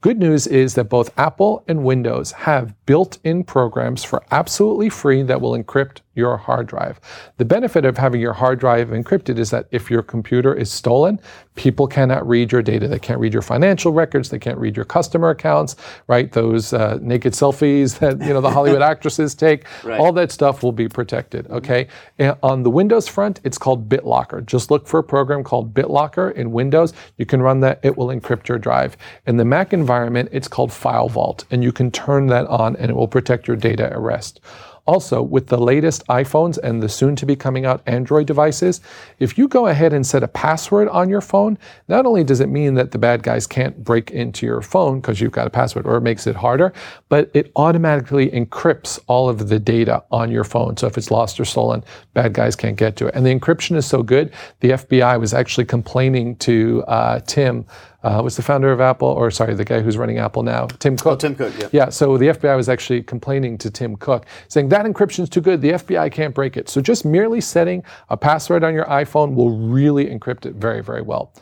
Good news is that both Apple and Windows have built-in programs for absolutely free that will encrypt your hard drive. The benefit of having your hard drive encrypted is that if your computer is stolen, people cannot read your data. They can't read your financial records. They can't read your customer accounts, right? Those uh, naked selfies that you know the Hollywood actresses take, right. All that stuff will be protected, okay? And on the Windows front, it's called BitLocker. Just look for a program called BitLocker in Windows. You can run that. It will encrypt your drive. In the Mac environment, it's called File Vault, and you can turn that on and it will protect your data at rest. Also, with the latest iPhones and the soon-to-be coming out Android devices, if you go ahead and set a password on your phone, not only does it mean that the bad guys can't break into your phone because you've got a password, or it makes it harder, but it automatically encrypts all of the data on your phone. So if it's lost or stolen, bad guys can't get to it. And the encryption is so good, the F B I was actually complaining to uh, Tim Uh, was the founder of Apple, or sorry, the guy who's running Apple now, Tim Cook. Oh, Tim Cook, yeah. Yeah, so the F B I was actually complaining to Tim Cook, saying that encryption's too good, the F B I can't break it. So just merely setting a password on your iPhone will really encrypt it very, very well.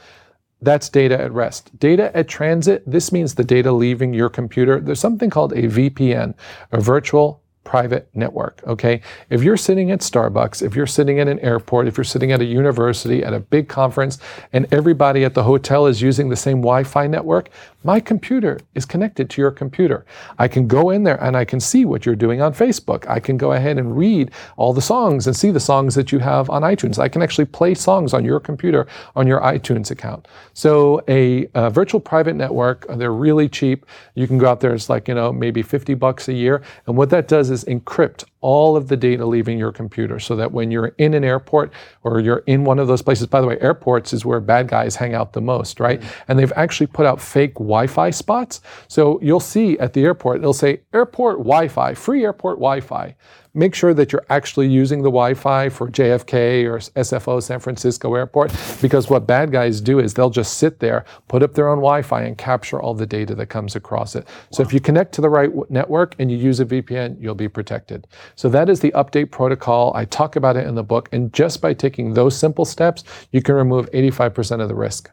That's data at rest. Data at transit, this means the data leaving your computer. There's something called a V P N, a virtual private network, okay? If you're sitting at Starbucks, if you're sitting at an airport, if you're sitting at a university, at a big conference, and everybody at the hotel is using the same Wi-Fi network, my computer is connected to your computer. I can go in there and I can see what you're doing on Facebook. I can go ahead and read all the songs and see the songs that you have on iTunes. I can actually play songs on your computer, on your iTunes account. So a, a virtual private network, they're really cheap. You can go out there, it's like, you know, maybe fifty bucks a year. And what that does is encrypt all of the data leaving your computer so that when you're in an airport or you're in one of those places, by the way, airports is where bad guys hang out the most, right? Mm-hmm. And they've actually put out fake Wi-Fi spots. So you'll see at the airport, it'll say airport Wi-Fi, free airport Wi-Fi. Make sure that you're actually using the Wi-Fi for J F K or S F O, San Francisco Airport, because what bad guys do is they'll just sit there, put up their own Wi-Fi, and capture all the data that comes across it. So wow. If you connect to the right w- network and you use a V P N, you'll be protected. So that is the update protocol. I talk about it in the book, and just by taking those simple steps, you can remove eighty-five percent of the risk.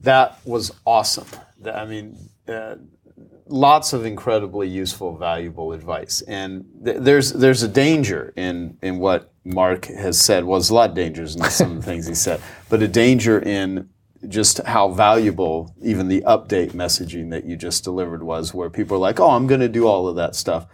that was awesome. I mean, uh, lots of incredibly useful, valuable advice. And th- there's there's a danger in, in what Marc has said. Well, there's a lot of dangers in some of the things he said, but a danger in just how valuable even the update messaging that you just delivered was, where people are like, oh, I'm going to do all of that stuff.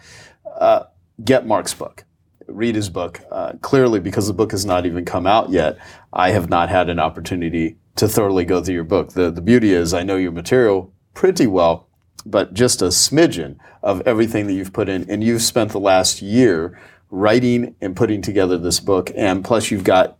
Uh, get Marc's book. Read his book. Uh, clearly, because the book has not even come out yet, I have not had an opportunity to thoroughly go through your book. The, the beauty is I know your material pretty well, but just a smidgen of everything that you've put in. And you've spent the last year writing and putting together this book. And plus you've got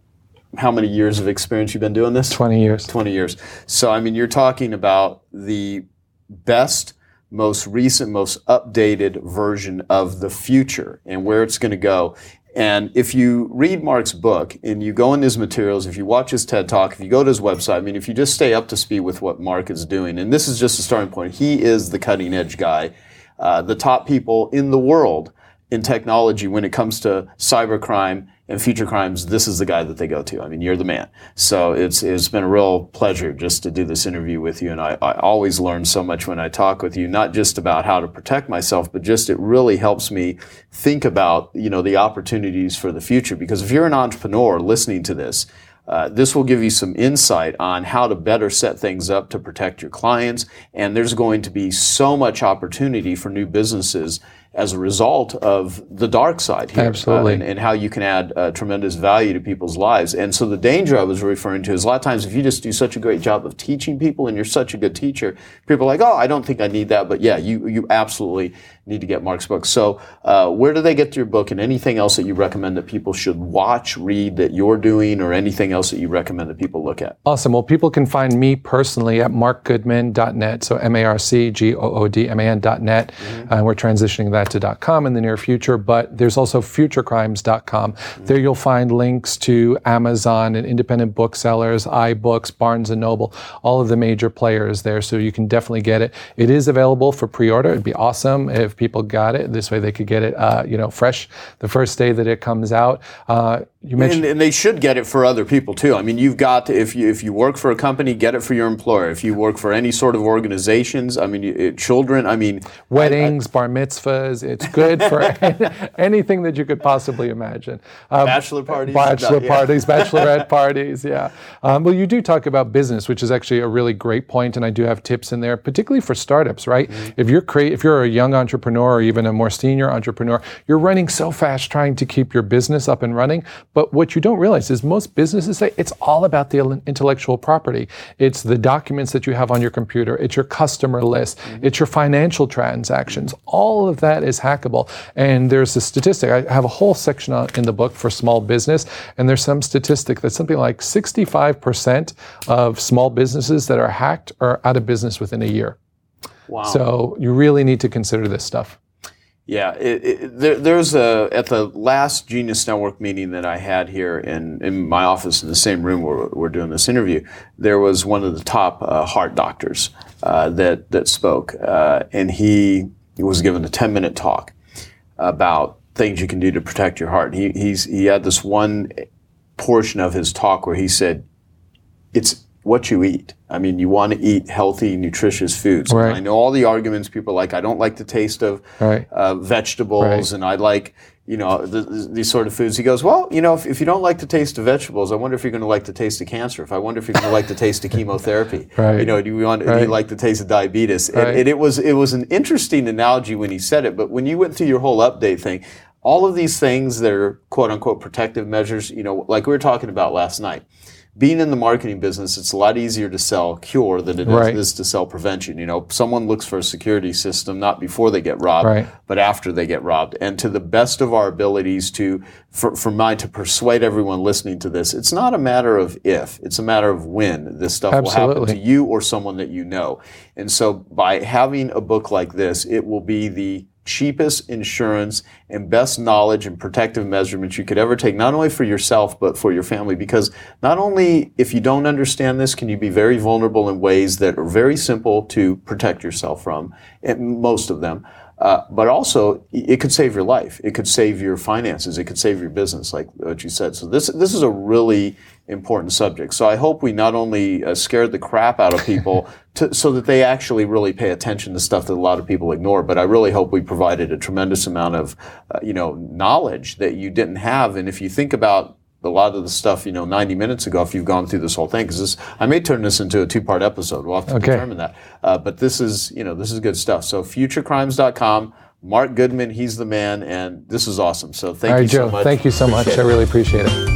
how many years of experience you've been doing this? twenty years twenty years So, I mean, you're talking about the best, most recent, most updated version of the future and where it's going to go. And if you read Marc's book and you go in his materials, if you watch his TED Talk, if you go to his website, I mean, if you just stay up to speed with what Marc is doing, and this is just a starting point, he is the cutting edge guy, uh, the top people in the world in technology when it comes to cybercrime and future crimes. This is the guy that they go to. I mean, you're the man. So it's it's been a real pleasure just to do this interview with you. And I, I always learn so much when I talk with you, not just about how to protect myself, but just it really helps me think about, you know, the opportunities for the future. Because if you're an entrepreneur listening to this, Uh, this will give you some insight on how to better set things up to protect your clients. And there's going to be so much opportunity for new businesses as a result of the dark side here. Absolutely. Uh, and, and how you can add uh, tremendous value to people's lives. And so the danger I was referring to is a lot of times if you just do such a great job of teaching people and you're such a good teacher, people are like, oh, I don't think I need that. But yeah, you, you absolutely need to get Marc's book. So uh, where do they get your book and anything else that you recommend that people should watch, read that you're doing, or anything else that you recommend that people look at? Awesome. Well, people can find me personally at marc goodman dot net, so M A R C G O O D M A N dot net. Mm-hmm. Uh, we're transitioning that to .com in the near future, but there's also future crimes dot com. Mm-hmm. There you'll find links to Amazon and independent booksellers, iBooks, Barnes and Noble, all of the major players there, so you can definitely get it. It is available for pre-order. It'd be awesome if people got it. This way they could get it uh, you know, fresh the first day that it comes out. Uh, you mentioned, and, and they should get it for other people. people too. I mean, you've got to, if you if you work for a company, get it for your employer. If you work for any sort of organizations, I mean, it, children, I mean, weddings, I, I, bar mitzvahs. It's good for anything that you could possibly imagine. Um, bachelor parties, bachelor not, yeah. parties, bachelorette parties. Yeah. Um, well, you do talk about business, which is actually a really great point, and I do have tips in there, particularly for startups. Right? Mm-hmm. If you're cre- if you're a young entrepreneur or even a more senior entrepreneur, you're running so fast trying to keep your business up and running. But what you don't realize is most business to say it's all about the intellectual property. It's the documents that you have on your computer. It's your customer list. Mm-hmm. It's your financial transactions. All of that is hackable. And there's a statistic. I have a whole section in the book for small business. And there's some statistic that something like sixty-five percent of small businesses that are hacked are out of business within a year. Wow. So you really need to consider this stuff. Yeah, it, it, there, there's a, at the last Genius Network meeting that I had here in, in my office in the same room where we're doing this interview, there was one of the top uh, heart doctors uh, that, that spoke, uh, and he was given a ten minute talk about things you can do to protect your heart. He, he's, he had this one portion of his talk where he said, it's what you eat. I mean, you want to eat healthy, nutritious foods. Right. I know all the arguments people are like, I don't like the taste of right. uh, vegetables, right. and I like, you know, th- th- these sort of foods. He goes, well, you know, if, if you don't like the taste of vegetables, I wonder if you're going to like the taste of cancer. If I wonder if you're going to like the taste of chemotherapy. Right. You know, do you want right. do you like the taste of diabetes? Right. And, and it was it was an interesting analogy when he said it, but when you went through your whole update thing, all of these things that are quote unquote protective measures, you know, like we were talking about last night. Being in the marketing business, it's a lot easier to sell cure than it right. is to sell prevention. You know, someone looks for a security system not before they get robbed, right. but after they get robbed. And to the best of our abilities to, for, for mine to persuade everyone listening to this, it's not a matter of if, it's a matter of when this stuff Absolutely. Will happen to you or someone that you know. And so by having a book like this, it will be the cheapest insurance and best knowledge and protective measurements you could ever take, not only for yourself, but for your family. Because not only if you don't understand this, can you be very vulnerable in ways that are very simple to protect yourself from, and most of them, Uh, but also, it could save your life. It could save your finances. It could save your business, like what you said. So this this is a really important subject. So I hope we not only uh, scared the crap out of people to, so that they actually really pay attention to stuff that a lot of people ignore, but I really hope we provided a tremendous amount of uh, you know knowledge that you didn't have. And if you think about a lot of the stuff, you know, ninety minutes ago, if you've gone through this whole thing, because I may turn this into a two-part episode. We'll have to okay. determine that. Uh, but this is, you know, this is good stuff. So future crimes dot com, Marc Goodman, he's the man, and this is awesome. So thank All right, you Joe, so much. Thank you so much. I really appreciate it.